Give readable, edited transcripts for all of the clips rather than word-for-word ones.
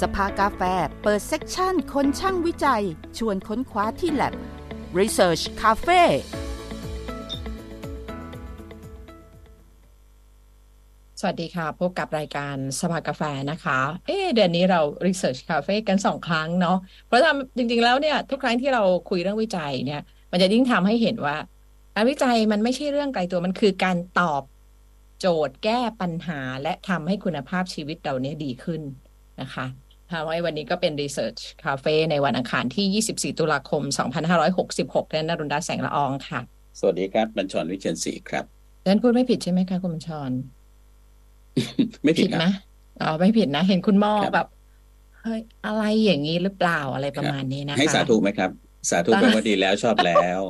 สภากาแฟเปิดเซ็กชันคนช่างวิจัยชวนค้นคว้าที่ Lab Research Cafeสวัสดีค่ะพบกับรายการสภากาแฟนะคะเดือนนี้เรา Research Cafe กัน2ครั้งเนาะเพราะจริงๆแล้วเนี่ยทุกครั้งที่เราคุยเรื่องวิจัยเนี่ยมันจะยิ่งทำให้เห็นว่าการวิจัยมันไม่ใช่เรื่องไกลตัวมันคือการตอบโจทย์แก้ปัญหาและทำให้คุณภาพชีวิตเราเนี่ยดีขึ้นนะคะทำให้วันนี้ก็เป็น Research Cafe ในวันอังคารที่24ตุลาคม2566และนรุนดาแสงละอองค่ะสวัสดีครับบัญชรวิเชียรศรีครับดิฉันพูดไม่ผิดใช่ไหมคะคุณบัญชรไม่ผิดนะไม่ผิดนะเห็นคุณหมอแบบเฮ้ยอะไรอย่างนี้หรือเปล่าอะไรประมาณนี้นะคะให้สาธุไหมครับสาธุแปลว่าดีแล้วชอบแล้ว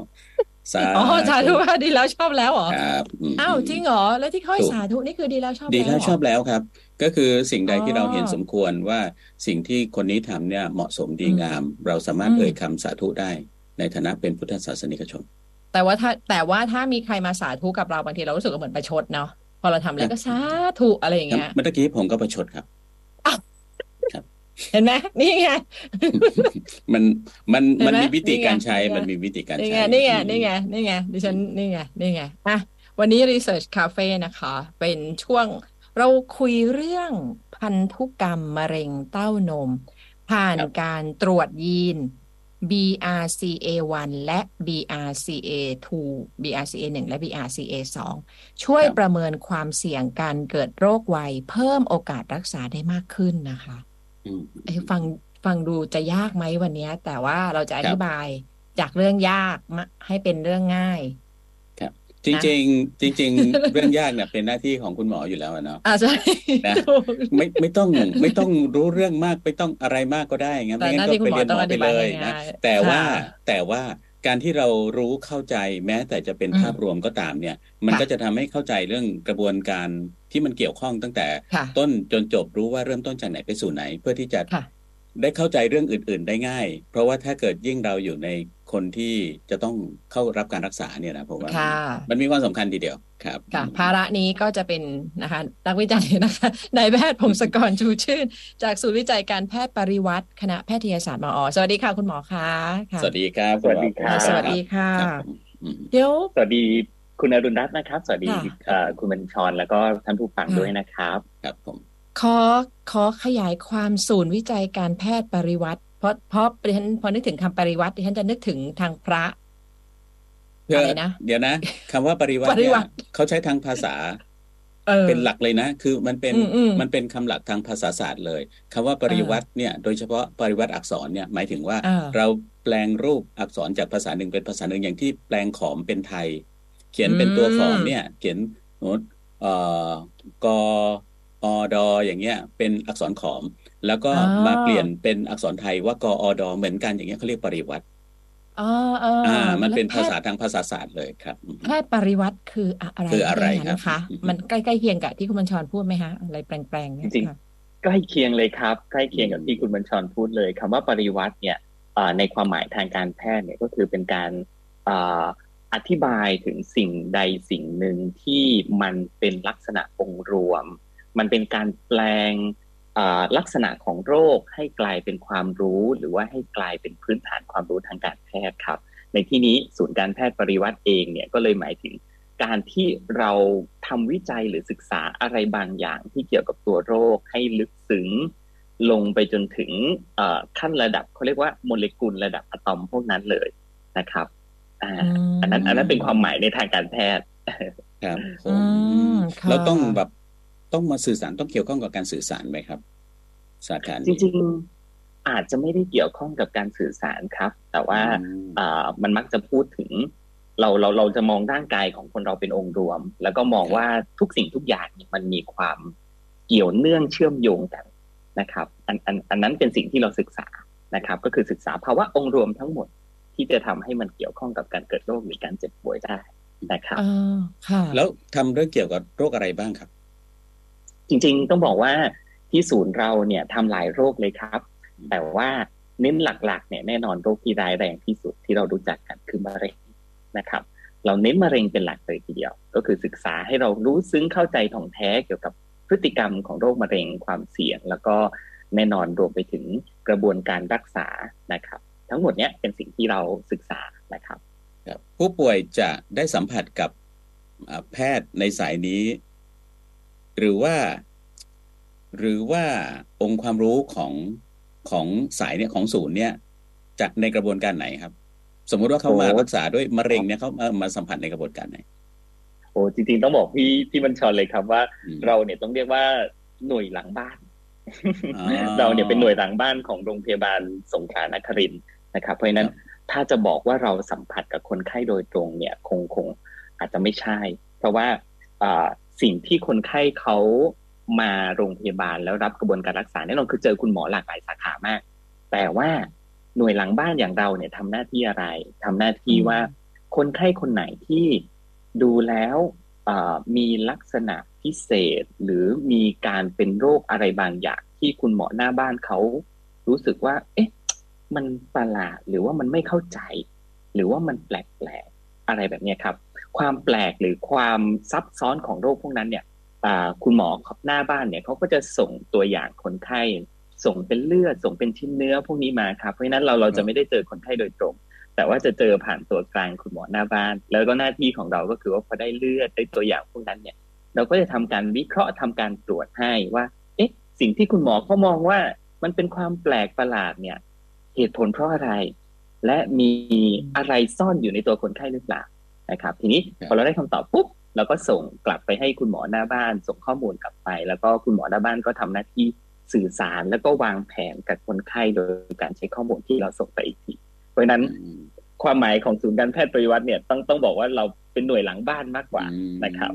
อ๋อสาธุว่าดีแล้วชอบแล้วเหรอครับอ้าวจริงเหรอแล้วที่ค่อยสาธุนี่คือดีแล้วชอบแล้วดีแล้วชอบแล้วครับก็คือสิ่งใดที่เราเห็นสมควรว่าสิ่งที่คนนี้ทำเนี่ยเหมาะสมดีงามเราสามารถเอ่ยคำสาธุได้ในฐานะเป็นพุทธศาสนิกชนแต่ว่าถ้ามีใครมาสาธุกับเราบางทีเรารู้สึกเหมือนประชดเนาะพอเราทำอะไรก็สาธุอะไรอย่างเงี้ยเมื่อกี้ผมก็ประชดครับเห็นไหมนี่ไงมันมีวิธีการใช้มันมีวิธีการใช้นี่ไงดิฉันนี่ไงอ่ะวันนี้ Research Cafe นะคะเป็นช่วงเราคุยเรื่องพันธุกรรมมะเร็งเต้านมผ่านการตรวจยีน BRCA1 และ BRCA2 BRCA1 และ BRCA2 ช่วยประเมินความเสี่ยงการเกิดโรควัยเพิ่มโอกาสรักษาได้มากขึ้นนะคะฟังดูจะยากไหมวันนี้แต่ว่าเราจะอธิบายจากเรื่องยากให้เป็นเรื่องง่ายครับจริง เรื่องยากเนี่ยเป็นหน้าที่ของคุณหมออยู่แล้วเนาะใช่นะไม่ต้องรู้เรื่องมากไม่ต้องอะไรมากก็ได้งั้นไม่งั้นก็ไปเรียนหมอไปเลยนะแต่ว่าการที่เรารู้เข้าใจแม้แต่จะเป็นภาพรวมก็ตามเนี่ยมันก็จะทำให้เข้าใจเรื่องกระบวนการที่มันเกี่ยวข้องตั้งแต่ต้นจนจบรู้ว่าเริ่มต้นจากไหนไปสู่ไหนเพื่อที่จะได้เข้าใจเรื่องอื่นๆได้ง่ายเพราะว่าถ้าเกิดยิ่งเราอยู่ในคนที่จะต้องเข้ารับการรักษาเนี่ยนะผมว่ามันมีความสำคัญทีเดียวครับภาระนี้ก็จะเป็นนะคะนักวิจัยนะคะนายแพทย์พงศกรชูชื่นจากศูนย์วิจัยการแพทย์ปริวัติคณะแพทยศาสตร์มอ.สวัสดีค่ะคุณหมอคะสวัสดีครับสวัสดีค่ะสวัสดีค่ะเดี๋ยวสวัสดีคุณอรุณรัตน์นะครับสวัสดีคุณบัญชรแล้วก็ท่านผู้ฟังด้วยนะครับครับผมขอขยายความศูนย์วิจัยการแพทย์ปริวัติเพราะฉันพอนึกถึงคำปริวัติฉันจะนึกถึงทางพระอะไรนะเดี๋ยวนะคำว่าปริวัติเขาใช้ทางภาษาเป็นหลักเลยนะคือมันเป็นคำหลักทางภาษาศาสตร์เลยคำว่าปริวัติเนี่ยโดยเฉพาะปริวัติอักษรเนี่ยหมายถึงว่าเราแปลงรูปอักษรจากภาษาหนึ่งเป็นภาษาหนึ่งอย่างที่แปลงขอมเป็นไทยเขียนเป็นตัวขอมเนี่ยเขียนกอดออย่างเงี้ยเป็นอักษรขอมแล้วก็มาเปลี่ยนเป็นอักษรไทยว่ากอดอเหมือนกันอย่างเงี้ยเขาเรียกปริวัติมันเป็นภาษาทางภาษาศาสตร์เลยครับแพทย์ปริวัติคืออะไรนะคะมันใกล้ๆเคียงกับที่คุณบัญชรพูดไหมคะอะไรแปลงๆจริงๆใกล้เคียงเลยครับใกล้เคียงกับที่คุณบัญชรพูดเลยคำว่าปริวัติเนี่ยในความหมายทางการแพทย์เนี่ยก็คือเป็นการอธิบายถึงสิ่งใดสิ่งหนึ่งที่มันเป็นลักษณะองค์รวมมันเป็นการแปลงลักษณะของโรคให้กลายเป็นความรู้หรือว่าให้กลายเป็นพื้นฐานความรู้ทางการแพทย์ครับในที่นี้ศูนย์การแพทย์ปริวัติเองเนี่ยก็เลยหมายถึงการที่เราทำวิจัยหรือศึกษาอะไรบางอย่างที่เกี่ยวกับตัวโรคให้ลึกซึ้งลงไปจนถึงขั้นระดับเขาเรียกว่าโมเลกุลระดับอะตอมพวกนั้นเลยนะครับอันนั้นเป็นความหมายในทางการแพทย์ครับเราต้องแบบต้องมาสื่อสารต้องเกี่ยวข้องกับการสื่อสารไหมครับสาขานี้จริงๆอาจจะไม่ได้เกี่ยวข้องกับการสื่อสารครับแต่ว่ามันมักจะพูดถึงเราจะมองร่างกายของคนเราเป็นองค์รวมแล้วก็มองว่าทุกสิ่งทุกอย่างมันมีความเกี่ยวเนื่องเชื่อมโยงกันนะครับอันนั้นเป็นสิ่งที่เราศึกษานะครับก็คือศึกษาภาวะองค์รวมทั้งหมดที่จะทำให้มันเกี่ยวข้องกับการเกิดโรคหรือการเจ็บป่วยได้นะครับแล้วทำเรื่องเกี่ยวกับโรคอะไรบ้างครับจริงๆต้องบอกว่าที่ศูนย์เราเนี่ยทำหลายโรคเลยครับแต่ว่าเน้นหลักๆเนี่ยแน่นอนโรคที่ร้ายแรงที่สุดที่เรารู้จักกันคือมะเร็งนะครับเราเน้นมะเร็งเป็นหลักเลยทีเดียวก็คือศึกษาให้เรารู้ซึ้งเข้าใจถ่องแท้เกี่ยวกับพฤติกรรมของโรคมะเร็งความเสี่ยงแล้วก็ แน่นอนรวมไปถึงกระบวนการรักษานะครับทั้งหมดเนี้ยเป็นสิ่งที่เราศึกษานะครับผู้ป่วยจะได้สัมผัสกับแพทย์ในสายนี้หรือว่าองค์ความรู้ของสายเนี่ยของศูนย์เนี่ยจากในกระบวนการไหนครับสมมติว่าเขามารักษาด้วยมะเร็งเนี่ยเขามาสัมผัสในกระบวนการไหนโอ้จริงๆต้องบอกพี่บัญชรเลยครับว่าเราเนี่ยต้องเรียกว่าหน่วยหลังบ้านเราเนี่ยเป็นหน่วยหลังบ้านของโรงพยาบาลสงขลานครินทร์นะครับเพราะฉะนั้นถ้าจะบอกว่าเราสัมผัสกับคนไข้โดยตรงเนี่ยคงอาจจะไม่ใช่เพราะว่าสิ่งที่คนไข้เขามาโรงพยาบาลแล้วรับกระบวนการรักษาแน่นอนคือเจอคุณหมอหลากหลายสาขามากแต่ว่าหน่วยหลังบ้านอย่างเราเนี่ยทำหน้าที่อะไรทำหน้าที่ว่าคนไข้คนไหนที่ดูแล้วมีลักษณะพิเศษหรือมีการเป็นโรคอะไรบางอย่างที่คุณหมอหน้าบ้านเขารู้สึกว่าเอ๊ะมันประหลาดหรือว่ามันไม่เข้าใจหรือว่ามันแปลกๆอะไรแบบนี้ครับความแปลกหรือความซับซ้อนของโรคพวกนั้นเนี่ยคุณหมอหน้าบ้านเนี่ยเขาก็จะส่งตัวอย่างคนไข้ส่งเป็นเลือดส่งเป็นชิ้นเนื้อพวกนี้มาครับเพราะฉะนั้นเราจะไม่ได้เจอคนไข้โดยตรงแต่ว่าจะเจอผ่านตัวกลางคุณหมอหน้าบ้านแล้วก็หน้าที่ของเราก็คือว่าพอได้เลือดได้ตัวอย่างพวกนั้นเนี่ยเราก็จะทำการวิเคราะห์ทำการตรวจให้ว่าเอ๊ะสิ่งที่คุณหมอเขามองว่ามันเป็นความแปลกประหลาดเนี่ยเหตุผลเพราะอะไรและมีอะไรซ่อนอยู่ในตัวคนไข้หรือเปล่านะครับทีนี้พอเราได้คำตอบปุ๊บเราก็ส่งกลับไปให้คุณหมอหน้าบ้านส่งข้อมูลกลับไปแล้วก็คุณหมอหน้าบ้านก็ทำหน้าที่สื่อสารแล้วก็วางแผนกับคนไข้โดยการใช้ข้อมูลที่เราส่งไปอีกทีเพราะนั้นความหมายของศูนย์การแพทย์ปฏิวัติเนี่ยต้องบอกว่าเราเป็นหน่วยหลังบ้านมากกว่านะครับ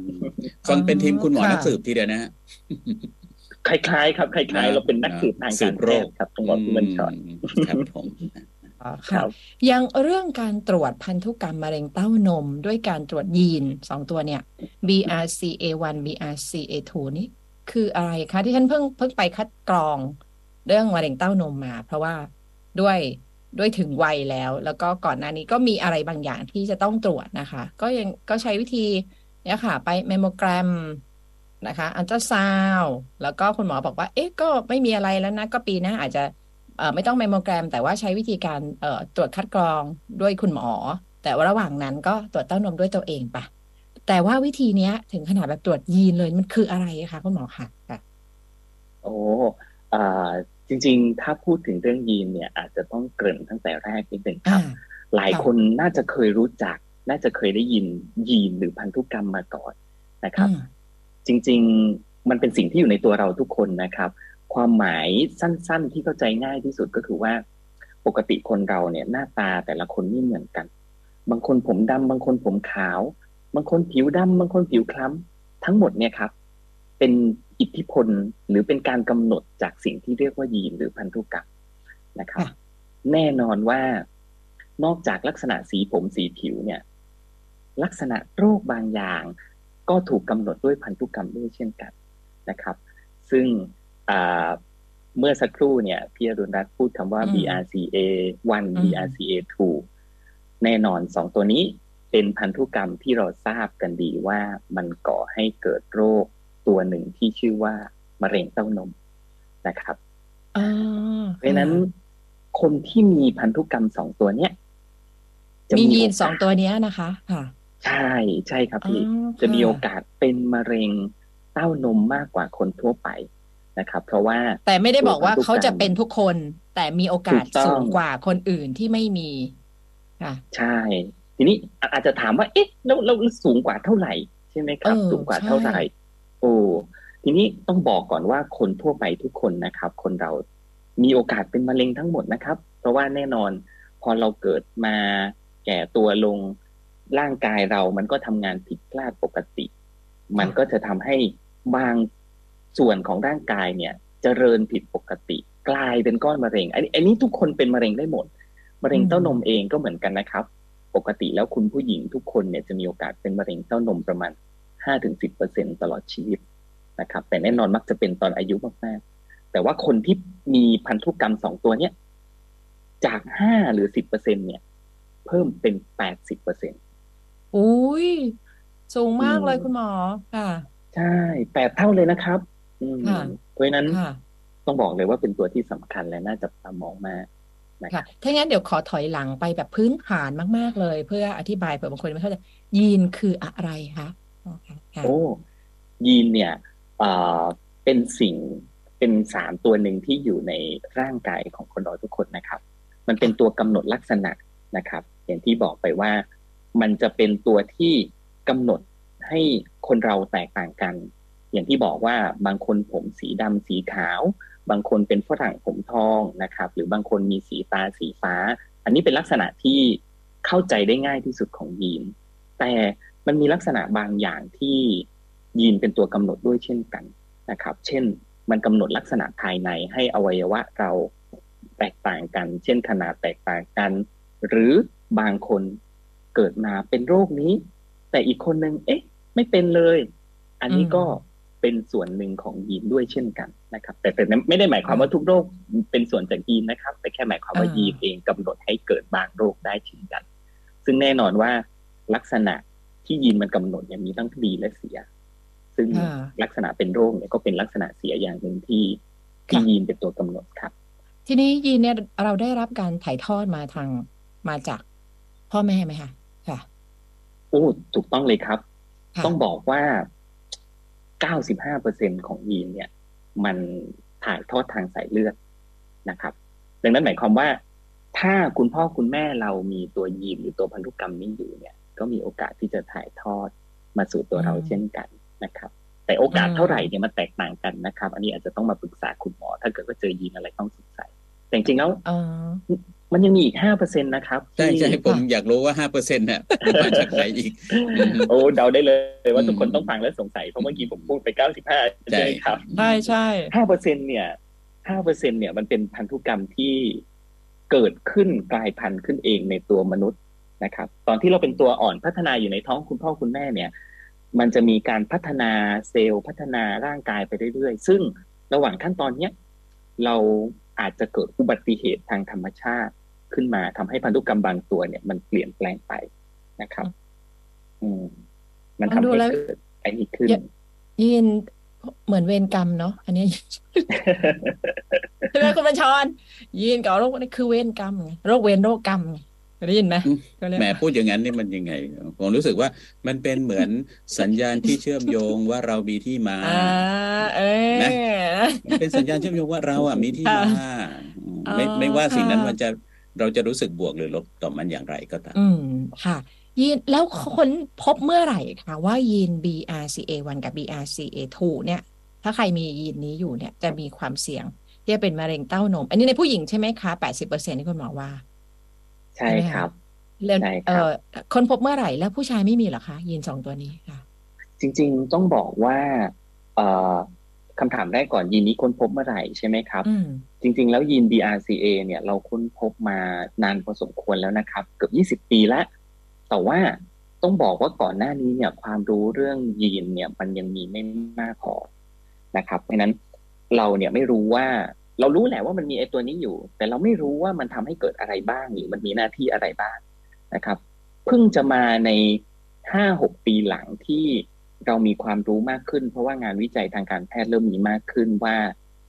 ฟังเป็นทีมคุณหมอนักสืบทีเดียวนะฮะคล้ายๆครับคล้ายๆเราเป็นนักสืบทางการแพทย์ครับต้องบอกคุณบัญชรครับผมค่ะยังเรื่องการตรวจพันธุกรรมมะเร็งเต้านมด้วยการตรวจยีน2ตัวเนี่ย BRCA1 BRCA2 นี่คืออะไรคะที่ฉันเพิ่งไปคัดกรองเรื่องมะเร็งเต้านมมาเพราะว่าด้วยถึงวัยแล้วก็ก่อนหน้านี้ก็มีอะไรบางอย่างที่จะต้องตรวจนะคะก็ใช้วิธีเนี่ยค่ะไปแมมโมแกรมนะคะอัลตราซาวด์แล้วก็คุณหมอบอกว่าเอ๊ะก็ไม่มีอะไรแล้วนะก็ปีหน้าอาจจะไม่ต้องแมมโมแกรมแต่ว่าใช้วิธีการตรวจคัดกรองด้วยคุณหมอแต่ว่าระหว่างนั้นก็ตรวจเต้านมด้วยตัวเองไปแต่ว่าวิธีนี้ถึงขนาดแบบตรวจยีนเลยมันคืออะไรคะคุณหมอคะโอ้จริงๆถ้าพูดถึงเรื่องยีนเนี่ยอาจจะต้องเกริ่นตั้งแต่แรกนิดนึงครับหลายคนน่าจะเคยรู้จักน่าจะเคยได้ยินยีนหรือพันธุกรรมมาก่อนนะครับจริงๆมันเป็นสิ่งที่อยู่ในตัวเราทุกคนนะครับความหมายสั้นๆที่เข้าใจง่ายที่สุดก็คือว่าปกติคนเราเนี่ยหน้าตาแต่ละคนไม่เหมือนกันบางคนผมดำบางคนผมขาวบางคนผิวดำบางคนผิวคล้ำทั้งหมดเนี่ยครับเป็นอิทธิพลหรือเป็นการกำหนดจากสิ่งที่เรียกว่ายีนหรือพันธุกรรมนะครับแน่นอนว่านอกจากลักษณะสีผมสีผิวเนี่ยลักษณะโรคบางอย่างก็ถูกกำหนดด้วยพันธุกรรมด้วยเช่นกันนะครับซึ่งเมื่อสักครู่เนี่ยพี่อรุณรัตน์พูดคำว่า BRCA1 BRCA2 แน่นอนสองตัวนี้เป็นพันธุกรรมที่เราทราบกันดีว่ามันก่อให้เกิดโรคตัวหนึ่งที่ชื่อว่ามะเร็งเต้านมนะครับเพราะนั้นคนที่มีพันธุกรรมสองตัวเนี้ยมียีนสองตัวเนี้ยนะคะค่ะใช่ใช่ครับพี่จะมีโอกาสเป็นมะเร็งเต้านมมากกว่าคนทั่วไปนะครับเพราะว่าแต่ไม่ได้บอกว่าเขาจะเป็นทุกคนแต่มีโอกาสสูงกว่าคนอื่นที่ไม่มีค่ะใช่ทีนี้อาจจะถามว่าเอ๊ะแล้วสูงกว่าเท่าไหร่ใช่ไหมครับสูงกว่าเท่าไหร่โอ้ทีนี้ต้องบอกก่อนว่าคนทั่วไปทุกคนนะครับคนเรามีโอกาสเป็นมะเร็งทั้งหมดนะครับเพราะว่าแน่นอนพอเราเกิดมาแก่ตัวลงร่างกายเรามันก็ทำงานผิดพลาดปกติมันก็จะทำให้บางส่วนของร่างกายเนี่ยเจริญผิดปกติกลายเป็นก้อนมะเร็งอันนี้ทุกคนเป็นมะเร็งได้หมดมะเร็งเต้านมเองก็เหมือนกันนะครับปกติแล้วคุณผู้หญิงทุกคนเนี่ยจะมีโอกาสเป็นมะเร็งเต้านมประมาณ 5-10% ตลอดชีวิตนะครับแต่แน่นอนมักจะเป็นตอนอายุมากๆแต่ว่าคนที่มีพันธุกรรม2ตัวเนี้ยจาก 5 หรือ 10% เนี่ยเพิ่มเป็น 80% อุ๊ยสูงมากเลยคุณหมอค่ะใช่8 เท่าเลยนะครับเพราะฉะนั้น ต้องบอกเลยว่าเป็นตัวที่สำคัญและน่าจับตามองมากค่ะถ้างั้นเดี๋ยวขอถอยหลังไปแบบพื้นฐานมากๆเลยเพื่ออธิบายเผื่อบางคนไม่เข้าใจยีนคืออะไรคะโอ้ยีนเนี่ยเป็นสารตัวหนึ่งที่อยู่ในร่างกายของคนเราทุกคนนะครับมันเป็นตัวกำหนดลักษณะนะครับอย่างที่บอกไปว่ามันจะเป็นตัวที่กำหนดให้คนเราแตกต่างกันอย่างที่บอกว่าบางคนผมสีดำสีขาวบางคนเป็นฝรั่งผมทองนะครับหรือบางคนมีสีตาสีฟ้าอันนี้เป็นลักษณะที่เข้าใจได้ง่ายที่สุดของยีนแต่มันมีลักษณะบางอย่างที่ยีนเป็นตัวกำหนดด้วยเช่นกันนะครับเช่นมันกำหนดลักษณะภายในให้อวัยวะเราแตกต่างกันเช่นขนาดแตกต่างกันหรือบางคนเกิดมาเป็นโรคนี้แต่อีกคนนึงเอ๊ะไม่เป็นเลยอันนี้ก็เป็นส่วนหนึ่งของยีนด้วยเช่นกันนะครับแต่ไม่ได้หมายความว่าทุกโรคเป็นส่วนจากยีนนะครับแต่แค่หมายความว่ายีนเองกำหนดให้เกิดบางโรคได้เช่นกันซึ่งแน่นอนว่าลักษณะที่ยีนมันกำหนดเนี่ยมีทั้งดีและเสียซึ่งลักษณะเป็นโรคเนี่ยก็เป็นลักษณะเสียอย่างนึงที่ยีนเป็นตัวกำหนดครับทีนี้ยีนเนี่ยเราได้รับการถ่ายทอดมาจากพ่อแม่ไหมคะค่ะโอ้ถูกต้องเลยครับต้องบอกว่า95% ของยีนเนี่ยมันถ่ายทอดทางสายเลือดนะครับดังนั้นหมายความว่าถ้าคุณพ่อคุณแม่เรามีตัวยีนหรือตัวพันธุกรรมนี้อยู่เนี่ยก็มีโอกาสที่จะถ่ายทอดมาสู่ตัวเราเช่นกันนะครับแต่โอกาสเท่าไหร่เนี่ยมันแตกต่างกันนะครับอันนี้อาจจะต้องมาปรึกษาคุณหมอถ้าเกิดว่าเจอยีนอะไรต้องสงสัยแต่จริงแล้วมันยังมีอีก 5% นะครับใช่ๆผมอยากรู้ว่า 5% น่ะมาจากไหนอีกโอ้เดาได้เลยว่าทุกคนต้องฟังและสงสัยเพราะเมื่อกี้ผมพูดไป95ใช่ครับใช่ๆ 5% เนี่ย 5% เนี่ยมันเป็นพันธุกรรมที่เกิดขึ้นกลายพันธุ์ขึ้นเองในตัวมนุษย์นะครับตอนที่เราเป็นตัวอ่อนพัฒนาอยู่ในท้องคุณพ่อคุณแม่เนี่ยมันจะมีการพัฒนาเซลล์พัฒนาร่างกายไปเรื่อยๆซึ่งระหว่างขั้นตอนเนี้ยเราอาจจะเกิดอุบัติเหตุทางธรรมชาติขึ้นมาทำให้พันธุกรรมบางตัวเนี่ยมันเปลี่ยนแปลงไปนะครับมันทำให้เกิดไอ้นี่ขึ้นยีนเหมือนเวรกรรมเนาะอันนี้ใช่ไหมคุณบัญชรยีนกับโรคนี่คือเวรกรรมไงโรคเวรโรคกรรมได้ยินไหมแหมพูดอย่างนั้นนี่มันยังไงผมรู้สึกว่ามันเป็นเหมือนสัญญาณที่เชื่อมโยงว่าเรามีที่มานะเป็นสัญญาณเชื่อมโยงว่าเราอ่ะมีที่มาไม่ว่าสิ่งนั้นมันจะเราจะรู้สึกบวกหรือลบต่อมันอย่างไรก็ตามค่ะยีนแล้วคนพบเมื่อไหร่คะว่ายีน BRCA1 กับ BRCA2 เนี่ยถ้าใครมียีนนี้อยู่เนี่ยจะมีความเสี่ยงที่จะเป็นมะเร็งเต้านมอันนี้ในผู้หญิงใช่ไหมคะ 80% ที่คุณหมอว่าใช่ครับแล้วคนพบเมื่อไหร่แล้วผู้ชายไม่มีเหรอคะยีน2ตัวนี้ค่ะจริงๆต้องบอกว่าคำถามแรกก่อนยีนนี้ค้นพบเมื่อไหร่ใช่ไหมครับจริงๆแล้วยีน BRCA เนี่ยเราค้นพบมานานพอสมควรแล้วนะครับเกือบ20 ปีแล้วแต่ว่าต้องบอกว่าก่อนหน้านี้เนี่ยความรู้เรื่องยีนเนี่ยมันยังมีไม่มากพอนะครับเพราะนั้นเราเนี่ยไม่รู้ว่าเรารู้แหละว่ามันมีไอ้ตัวนี้อยู่แต่เราไม่รู้ว่ามันทำให้เกิดอะไรบ้างหรือมันมีหน้าที่อะไรบ้างนะครับเพิ่งจะมาใน 5-6 ปีหลังที่เรามีความรู้มากขึ้นเพราะว่างานวิจัยทางการแพทย์เริ่มมีมากขึ้นว่า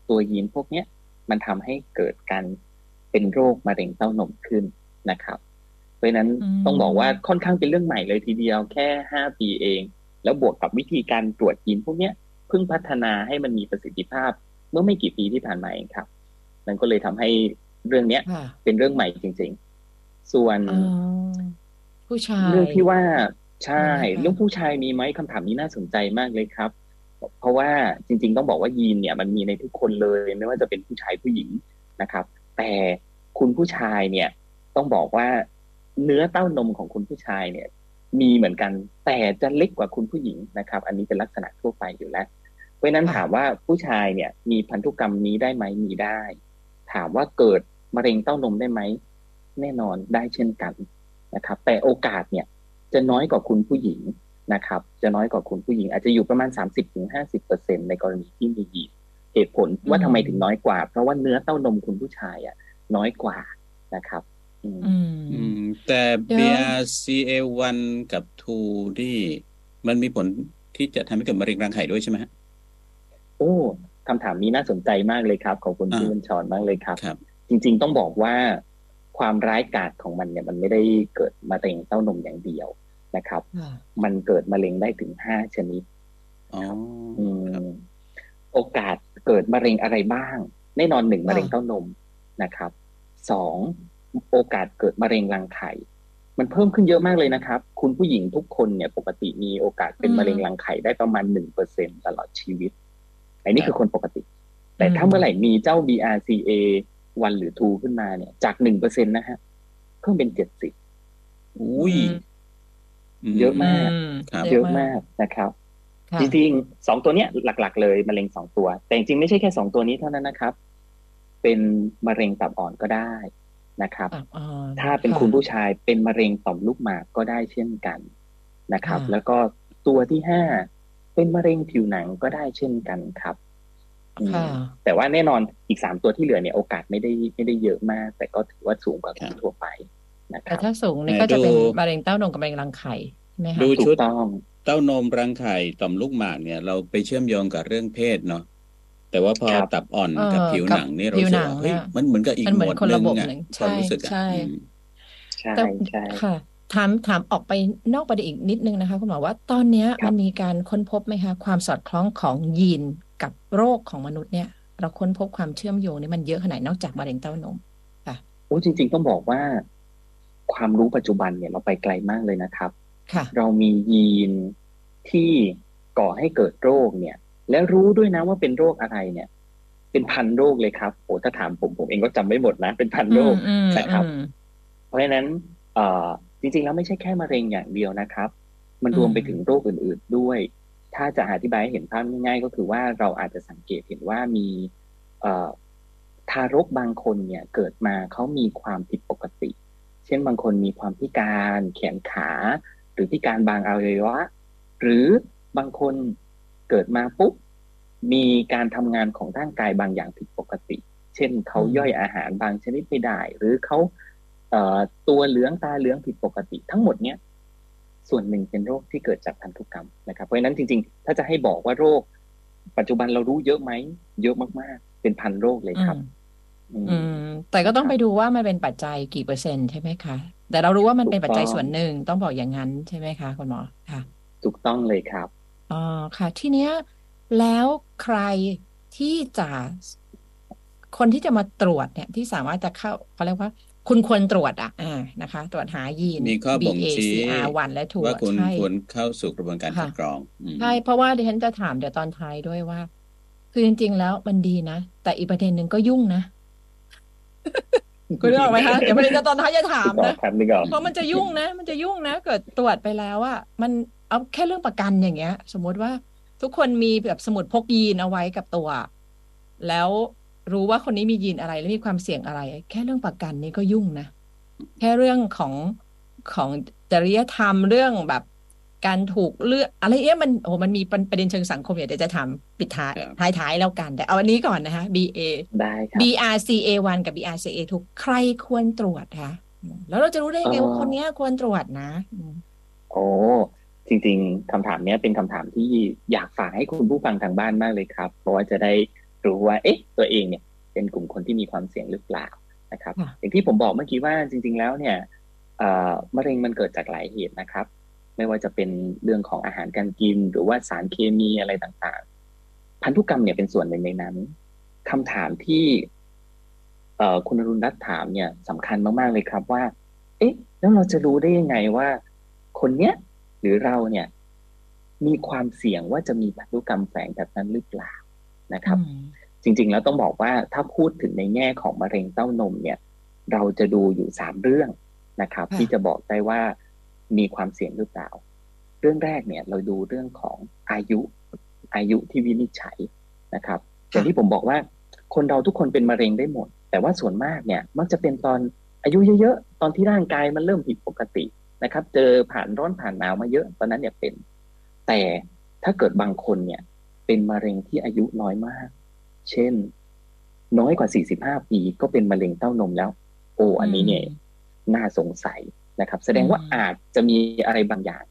ตัวยีนพวกนี้มันทำให้เกิดการเป็นโรคมะเร็งเต้านมขึ้นนะครับเพราะฉะนั้นต้องบอกว่าค่อนข้างเป็นเรื่องใหม่เลยทีเดียวแค่5 ปีเองแล้วบวกกับวิธีการตรวจยีนพวกนี้เพิ่งพัฒนาให้มันมีประสิทธิภาพเมื่อไม่กี่ปีที่ผ่านมาเองครับนั่นก็เลยทำให้เรื่องนี้เป็นเรื่องใหม่จริงๆส่วนผู้ชายเรื่องที่ว่าใช่เรื่องผู้ชายมีไหมคำถามนี้น่าสนใจมากเลยครับเพราะว่าจริงๆต้องบอกว่ายีนเนี่ยมันมีในทุกคนเลยไม่ว่าจะเป็นผู้ชายผู้หญิงนะครับแต่คุณผู้ชายเนี่ยต้องบอกว่าเนื้อเต้านมของคุณผู้ชายเนี่ยมีเหมือนกันแต่จะเล็กกว่าคุณผู้หญิงนะครับอันนี้เป็นลักษณะทั่วไปอยู่แล้วเพราะนั้นถามว่าผู้ชายเนี่ยมีพันธุกรรมนี้ได้ไหมมีได้ถามว่าเกิดมะเร็งเต้านมได้ไหมแน่นอนได้เช่นกันนะครับแต่โอกาสเนี่ยจะน้อยกว่าคุณผู้หญิงนะครับจะน้อยกว่าคุณผู้หญิงอาจจะอยู่ประมาณ 30-50% ในกรณีที่มียีนเหตุผลว่าทำไมถึงน้อยกว่าเพราะว่าเนื้อเต้านมคุณผู้ชายอ่ะน้อยกว่านะครับแต่ BRCA1 กับ 2 นี่มันมีผลที่จะทำให้เกิดมะเร็งรังไข่ด้วยใช่ไหมฮะโอ้ คำถามนี้น่าสนใจมากเลยครับขอบคุณพี่บุญชรมากเลยครับจริงๆต้องบอกว่าความร้ายกาจของมันเนี่ยมันไม่ได้เกิดมะเร็งเต้านมอย่างเดียวนะครับมันเกิดมะเร็งได้ถึง5ชนิดโอกาสเกิดมะเร็งอะไรบ้างแน่นอน1มะเร็งเต้านมนะครับ2โอกาสเกิดมะเร็งรังไข่มันเพิ่มขึ้นเยอะมากเลยนะครับคุณผู้หญิงทุกคนเนี่ยปกติมีโอกาสเป็นมะเร็งรังไข่ได้ประมาณ 1% ตลอดชีวิตไอ้นี่คือคนปกติแต่ถ้าเมื่อไหร่มีเจ้า BRCA1 หรือ 2 ขึ้นมาเนี่ยจาก 1% นะฮะเพิ่มเป็น 70% อุ้ยเยอะมากเยอะมากนะครับจริงๆ2ตัวเนี้ยหลักๆเลยมะเร็ง2ตัวแต่จริงๆไม่ใช่แค่2ตัวนี้เท่านั้นนะครับเป็นมะเร็งตับอ่อนก็ได้นะครับถ้าเป็นคุณผู้ชายเป็นมะเร็งต่อมลูกหมากก็ได้เช่นกันนะครับแล้วก็ตัวที่5เป็นมะเร็งผิวหนังก็ได้เช่นกันครับแต่ว่าแน่นอนอีก3ตัวที่เหลือเนี่ยโอกาสไม่ได้เยอะมากแต่ก็ถือว่าสูงกว่าคนทั่วไปนะครับถ้าสูงนี่ก็จะเป็นมะเร็งเต้านมกับมะเร็งรังไข่ใช่มั้ยคะถูกต้องเต้านมรังไข่ต่อมลูกหมากเนี่ยเราไปเชื่อมโยงกับเรื่องเพศเนาะแต่ว่าพอตับอ่อนกับผิวหนังนี่เรารู้สึกว่าเฮ้ยมันเหมือนกับอีกหมวดนึงอ่ะความรู้สึกอ่ะใช่ใช่ค่ะถามออกไปนอกประเด็นอีกนิดนึงนะคะคุณหมอว่าตอนนี้มันมีการค้นพบไหมคะความสอดคล้องของยีนกับโรคของมนุษย์เนี่ยเราค้นพบความเชื่อมโยงนี่มันเยอะขนาดนอกจากมะเร็งเต้านมค่ะโอ้จริงๆต้องบอกว่าความรู้ปัจจุบันเนี่ยเราไปไกลมากเลยนะครับเรามียีนที่ก่อให้เกิดโรคเนี่ยและรู้ด้วยนะว่าเป็นโรคอะไรเนี่ยเป็นพันโรคเลยครับโอ้ถ้าถามผมเองก็จำไม่หมดนะเป็นพันโรคนะครับเพราะฉะนั้นจริงๆแล้วไม่ใช่แค่มะเร็งอย่างเดียวนะครับมันรวมไปถึงโรคอื่นๆด้วยถ้าจะอธิบายให้เห็นภาพง่ายๆก็คือว่าเราอาจจะสังเกตเห็นว่ามีทารกบางคนเนี่ยเกิดมาเขามีความผิดปกติเช่นบางคนมีความพิการแขนขาหรือพิการบางอวัยวะหรือบางคนเกิดมาปุ๊บมีการทำงานของร่างกายบางอย่างผิดปกติเช่นเขาย่อยอาหารบางชนิดไม่ได้หรือเขาตัวเหลืองตาเหลืองผิดปกติทั้งหมดเนี้ยส่วนหนึ่งเป็นโรคที่เกิดจากพันธุกรรมนะครับเพราะฉะนั้นจริงๆถ้าจะให้บอกว่าโรคปัจจุบันเรารู้เยอะไหมเยอะมากๆเป็นพันโรคเลยครับแต่ก็ต้องไปดูว่ามันเป็นปัจจัยกี่เปอร์เซ็นต์ใช่ไหมคะแต่เรารู้ว่ามันเป็นปัจจัยส่วนหนึ่งต้องบอกอย่างนั้นใช่ไหมคะคุณหมอค่ะถูกต้องเลยครับอ๋อค่ะทีเนี้ยแล้วใครที่จะคนที่จะมาตรวจเนี่ยที่สามารถจะเข้าเขาเรียกว่าคุณควรตรวจนะคะตรวจหายีน BRCA1 และถูกว่าคุณควรเข้าสู่กระบวนการคัดกรองใช่เพราะว่าดิฉันจะถามเดี๋ยวตอนท้ายด้วยว่าคือจริงๆแล้วมันดีนะแต่อีกประเด็นนึงก็ยุ่งนะคุณรู้ไหมคะเดี๋ยวประเด็นตอนท้ายจะถามนะเพราะมันจะยุ่งนะเกิดตรวจไปแล้วอ่ะมันเอาแค่เรื่องประกันอย่างเงี้ยสมมติว่าทุกคนมีแบบสมุดพกยีนเอาไว้กับตัวแล้วรู้ว่าคนนี้มียีนอะไรและมีความเสี่ยงอะไรแค่เรื่องประกันนี่ก็ยุ่งนะแค่เรื่องของจริยธรรมเรื่องแบบการถูกเลือกอะไรมันโอ้มันมีประเด็นเชิงสังคมเดี๋ยวจะทำปิดท้ายแล้วกันแต่เอาอันนี้ก่อนนะคะ BRCA1 กับ BRCA2 ใครควรตรวจคะแล้วเราจะรู้ได้ไงว่าคนนี้ควรตรวจนะโอ้จริงๆคำถามนี้เป็นคำถามที่อยากฝากให้คุณผู้ฟังทางบ้านมากเลยครับเพราะว่าจะได้รู้ว่าเอ๊ะตัวเองเนี่ยเป็นกลุ่มคนที่มีความเสี่ยงหรือเปล่านะครับอย่างที่ผมบอกเมื่อกี้ว่าจริงๆแล้วเนี่ยมะเร็งมันเกิดจากหลายเหตุนะครับไม่ว่าจะเป็นเรื่องของอาหารการกินหรือว่าสารเคมีอะไรต่างๆพันธุกรรมเนี่ยเป็นส่วนหนึ่งในนั้นคำถามที่คุณอรุณรัตน์ถามเนี่ยสำคัญมากๆเลยครับว่าเอ๊ะแล้วเราจะรู้ได้ยังไงว่าคนเนี้ยหรือเราเนี่ยมีความเสี่ยงว่าจะมีพันธุกรรมแฝงแบบนั้นหรือเปล่านะครับจริงๆแล้วต้องบอกว่าถ้าพูดถึงในแง่ของมะเร็งเต้านมเนี่ยเราจะดูอยู่3เรื่องนะครับที่จะบอกได้ว่ามีความเสี่ยงหรือเปล่าเรื่องแรกเนี่ยเราดูเรื่องของอายุที่วินิจฉัยนะครับอย่างที่ผมบอกว่าคนเราทุกคนเป็นมะเร็งได้หมดแต่ว่าส่วนมากเนี่ยมักจะเป็นตอนอายุเยอะๆตอนที่ร่างกายมันเริ่มผิดปกตินะครับเจอผ่านร้อนผ่านหนาวมาเยอะตอนนั้นเนี่ยเป็นแต่ถ้าเกิดบางคนเนี่ยเป็นมะเร็งที่อายุน้อยมากเช่นน้อยกว่า45ปีก็เป็นมะเร็งเต้านมแล้วโอ้อันนี้เนี่ยน่าสงสัยนะครับแสดงว่าอาจจะมีอะไรบางอย่าง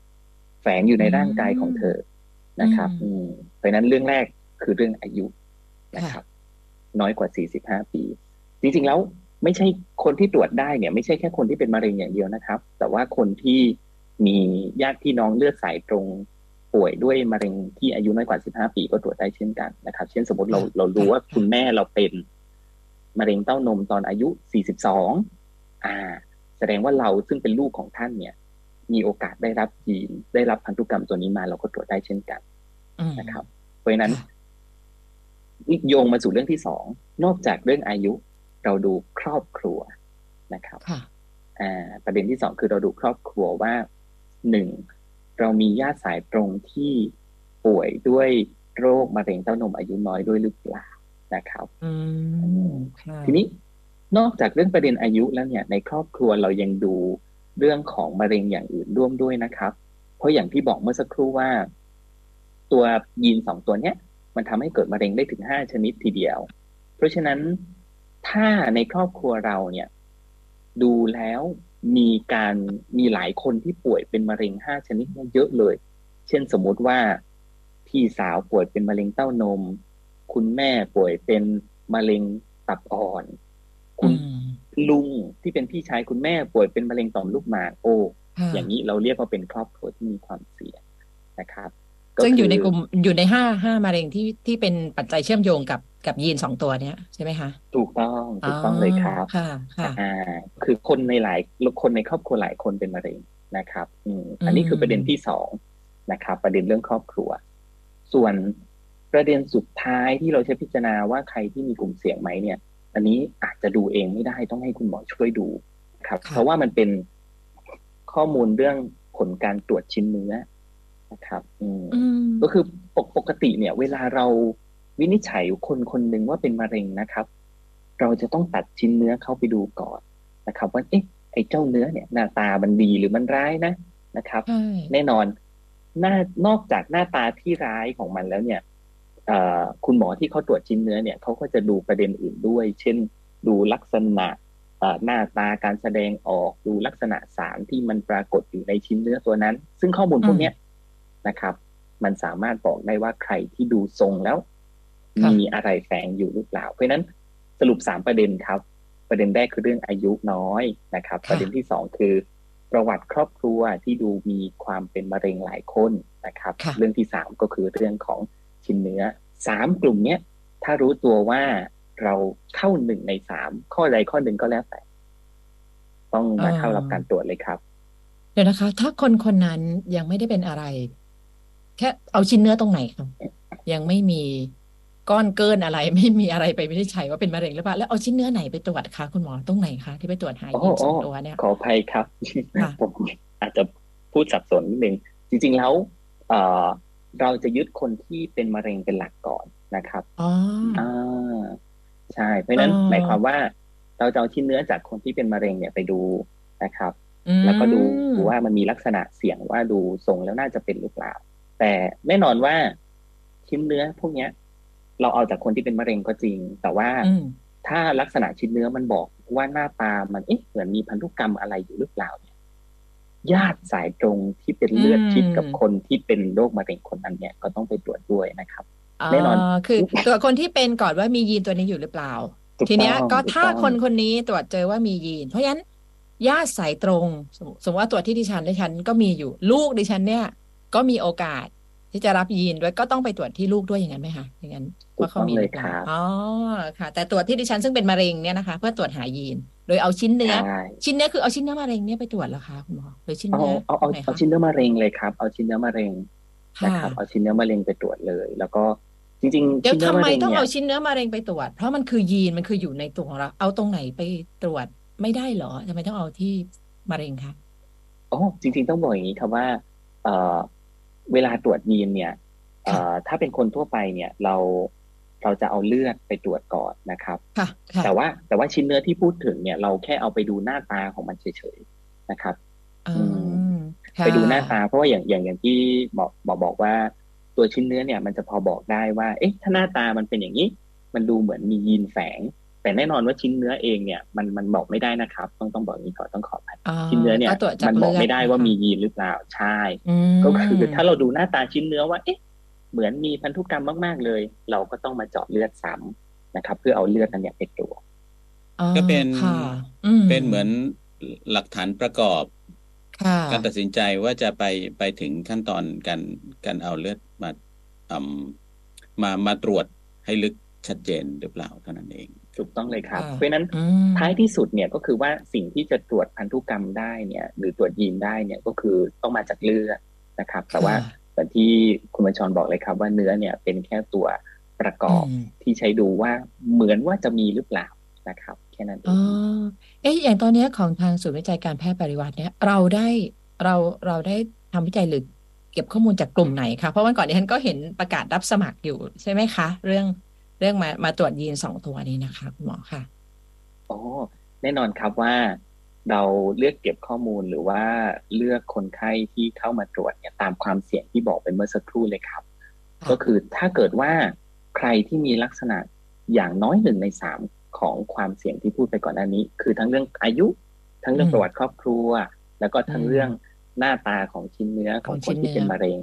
แฝงอยู่ในร่างกายของเธอนะครับเพราะนั้นเรื่องแรกคือเรื่องอายุ นะครับน้อยกว่า45ปีจริงๆแล้วไม่ใช่คนที่ตรวจได้เนี่ยไม่ใช่แค่คนที่เป็นมะเร็งอย่างเดียวนะครับแต่ว่าคนที่มีญาติพี่น้องเลือดสายตรงป่วยด้วยมะเร็งที่อายุน้อยกว่า15ปีก็ตรวจได้เช่นกันนะครับเช่นสมมติเรารู้ว่าคุณแม่เราเป็นมะเร็งเต้านมตอนอายุ42แสดงว่าเราซึ่งเป็นลูกของท่านเนี่ยมีโอกาสได้รับยีนได้รับพันธุกรรมตัวนี้มาเราก็ตรวจได้เช่นกันนะครับเพราะฉะนั้นโยงมาสู่เรื่องที่2นอกจากเรื่องอายุเราดูครอบครัวนะครับประเด็นที่2คือเราดูครอบครัวว่า1เรามีญาติสายตรงที่ป่วยด้วยโรคมะเร็งเต้านมอายุน้อยด้วยหรือเปล่านะครับทีนี้นอกจากเรื่องประเด็นอายุแล้วเนี่ยในครอบครัวเรายังดูเรื่องของมะเร็งอย่างอื่นร่วมด้วยนะครับเพราะอย่างที่บอกเมื่อสักครู่ว่าตัวยีน2ตัวเนี้ยมันทำให้เกิดมะเร็งได้ถึง5ชนิดทีเดียวเพราะฉะนั้นถ้าในครอบครัวเราเนี่ยดูแล้วมีหลายคนที่ป่วยเป็นมะเร็ง5ชนิดเยอะเลยเช่นสมมติว่าพี่สาวป่วยเป็นมะเร็งเต้านมคุณแม่ป่วยเป็นมะเร็งตับอ่อนคุณลุงที่เป็นพี่ชายคุณแม่ป่วยเป็นมะเร็งต่อมลูกหมากอย่างนี้เราเรียกว่าเป็นครอบครัวที่มีความเสี่ยงนะครับซึ่งอยู่ในกลุ่มอยู่ใน5มะเร็งที่เป็นปัจจัยเชื่อมโยงกับยีน2ตัวเนี้ยใช่ไหมคะถูกต้องเลยครับคือคนในครอบครัวหลายคนเป็นมะเร็งนะครับอันนี้คือประเด็นที่2นะครับประเด็นเรื่องครอบครัวส่วนประเด็นสุดท้ายที่เราจะพิจารณาว่าใครที่มีกลุ่มเสี่ยงไหมเนี่ยอันนี้อาจจะดูเองไม่ได้ต้องให้คุณหมอช่วยดูครับเพราะว่ามันเป็นข้อมูลเรื่องผลการตรวจชิ้นเนื้อนะครับก็คือปกติเนี่ยเวลาเราวินิจฉัยคนคนหนึ่งว่าเป็นมะเร็งนะครับเราจะต้องตัดชิ้นเนื้อเข้าไปดูก่อนนะครับว่าไอ้เจ้าเนื้อเนี่ยหน้าตามันดีหรือมันร้ายนะครับแน่นอนนอกจากหน้าตาที่ร้ายของมันแล้วเนี่ยคุณหมอที่เขาตรวจชิ้นเนื้อเนี่ยเขาก็จะดูประเด็นอื่นด้วยเช่นดูลักษณะหน้าตาการแสดงออกดูลักษณะสารที่มันปรากฏอยู่ในชิ้นเนื้อตัวนั้นซึ่งข้อมูลพวกนี้นะครับมันสามารถบอกได้ว่าใครที่ดูทรงแล้วมีอะไรแฝงอยู่หรือเปล่าเพราะนั้นสรุป3ประเด็นครับประเด็นแรกคือเรื่องอายุน้อยนะครับประเด็นที่2คือประวัติครอบครัวที่ดูมีความเป็นมะเร็งหลายคนนะครับเรื่องที่3ก็คือเรื่องของชิ้นเนื้อ3กลุ่มเนี้ยถ้ารู้ตัวว่าเราเข้า1ใน3ข้อใดข้อหนึ่งก็แล้วแต่ต้องมาเข้ารับการตรวจเลยครับเดี๋ยวนะคะถ้าคนคนนั้นยังไม่ได้เป็นอะไรแค่เอาชิ้นเนื้อตรงไหนครับยังไม่มีก้อนเกินอะไรไม่มีอะไรไปไม่ได้ใช้ว่าเป็นมะเร็งหรือเปล่าแล้วเอาชิ้นเนื้อไหนไปตรวจคะคุณหมอตรงไหนคะที่ไปตรวจหายีนสองตัวเนี่ยขออภัยครับผมอาจจะพูดสับสนนิดนึงจริงๆแล้วเราจะยึดคนที่เป็นมะเร็งเป็นหลักก่อนนะครับใช่เพราะนั้นหมายความว่าเราจะเอาชิ้นเนื้อจากคนที่เป็นมะเร็งเนี่ยไปดูนะครับแล้วก็ดูว่ามันมีลักษณะเสี่ยงว่าดูทรงแล้วน่าจะเป็นหรือเปล่าแต่แน่นอนว่าชิ้นเนื้อพวกนี้เราเอาจากคนที่เป็นมะเร็งก็จริงแต่ว่าถ้าลักษณะชิ้นเนื้อมันบอกว่าหน้าตามันเหมือนมีพันธุกรรมอะไรอยู่หรือเปล่าญาติสายตรงที่เป็นเลือดชิดกับคนที่เป็นโรคมะเร็งคนนั้นเนี่ยก็ต้องไปตรวจด้วยนะครับแน่นอนคือตรวจคนที่เป็นก่อนว่ามียีนตัวนี้อยู่หรือเปล่าทีเนี้ยก็ถ้าคนคนนี้ตรวจเจอว่ามียีนเพราะฉะนั้นญาติสายตรงสมมติว่าตรวจที่ดิฉันก็มีอยู่ลูกดิฉันเนี่ยก็มีโอกาสที่จะรับยีนด้วยก็ต้องไปตรวจที่ลูกด้วยอย่างนั้นไหมคะอย่างนั้นว่าเขามีหรือเปล่าค่ะแต่ตรวจที่ดิฉันซึ่งเป็นมะเร็งเนี่ยนะคะเพื่อตรวจหายีนโดยเอาชิ้นเนื้อคือเอาชิ้นเนื้อมะเร็งเนี่ยไปตรวจเหรอคะคุณหมอโดยชิ้นเนื้อเอาชิ้นเนื้อมะเร็งเลยครับเอาชิ้นเนื้อมะเร็งนะครับเอาชิ้นเนื้อมะเร็งไปตรวจเลยแล้วก็จริงๆเดี๋ยวทำไมต้องเอาชิ้นเนื้อมะเร็งไปตรวจเพราะมันคือยีนมันคืออยู่ในตัวของเราเอาตรงไหนไปตรวจไม่ได้หรอทำไมต้องเอาที่มะเร็งคะจริงๆต้องบอกอย่างนี้ครับว่าเวลาตรวจยีนเนี่ยถ้าเป็นคนทั่วไปเนี่ยเราจะเอาเลือดไปตรวจก่อนนะครับแต่ว่าชิ้นเนื้อที่พูดถึงเนี่ยเราแค่เอาไปดูหน้าตาของมันเฉยๆนะครับไปดูหน้าตาเพราะว่าอย่างที่หมอบอกว่าตัวชิ้นเนื้อเนี่ยมันจะพอบอกได้ว่าถ้าหน้าตามันเป็นอย่างนี้มันดูเหมือนมียีนแฝงแต่แน่นอนว่าชิ้นเนื้อเองเนี่ยมันบอกไม่ได้นะครับต้องบอกนี้ก่อนต้องขอไปชิ้นเนื้อเนี่ยมันบอกไม่ได้ว่ามียีนหรือเปล่าใช่ก็คือถ้าเราดูหน้าตาชิ้นเนื้อว่า เหมือนมีพันธุกรรมมากๆเลยเราก็ต้องมาเจาะเลือดซ้ำนะครับเพื่อเอาเลือดนั้นเนี่ยไปตรวจก็เป็นเหมือนหลักฐานประกอบการตัดสินใจว่าจะไปถึงขั้นตอนการเอาเลือดมาตรวจให้ลึกชัดเจนหรือเปล่าเท่านั้นเองถูกต้องเลยครับเพราะนั้นท้ายที่สุดเนี่ยก็คือว่าสิ่งที่จะตรวจพันธุกรรมได้เนี่ยหรือตรวจยีนได้เนี่ยก็คือต้องมาจากเลือดนะครับแต่ว่าแต่ที่คุณบัญชรบอกเลยครับว่าเนื้อเนี่ยเป็นแค่ตัวประกอบที่ใช้ดูว่าเหมือนว่าจะมีหรือเปล่านะครับแค่นั้นเองอย่างตอนนี้ของทางศูนย์วิจัยการแพทย์ปริวัติเนี่ยเราได้ทำวิจัยหรือเก็บข้อมูลจากกลุ่มไหนคะเพราะวันก่อนนี้ฉันก็เห็นประกาศรับสมัครอยู่ใช่ไหมคะเรื่องมาตรวจยีน2ตัวนี้นะคะคุณหมอค่ะอ๋อแน่นอนครับว่าเราเลือกเก็บข้อมูลหรือว่าเลือกคนไข้ที่เข้ามาตรวจเนี่ยตามความเสี่ยงที่บอกไปเมื่อสักครู่เลยครับก็คือถ้าเกิดว่าใครที่มีลักษณะอย่างน้อย1ใน3ของความเสี่ยงที่พูดไปก่อนหน้านี้คือทั้งเรื่องอายุทั้งเรื่องประวัติครอบครัวแล้วก็ทั้งเรื่องหน้าตาของชิ้นเนื้อของคนที่เป็นมะเร็ง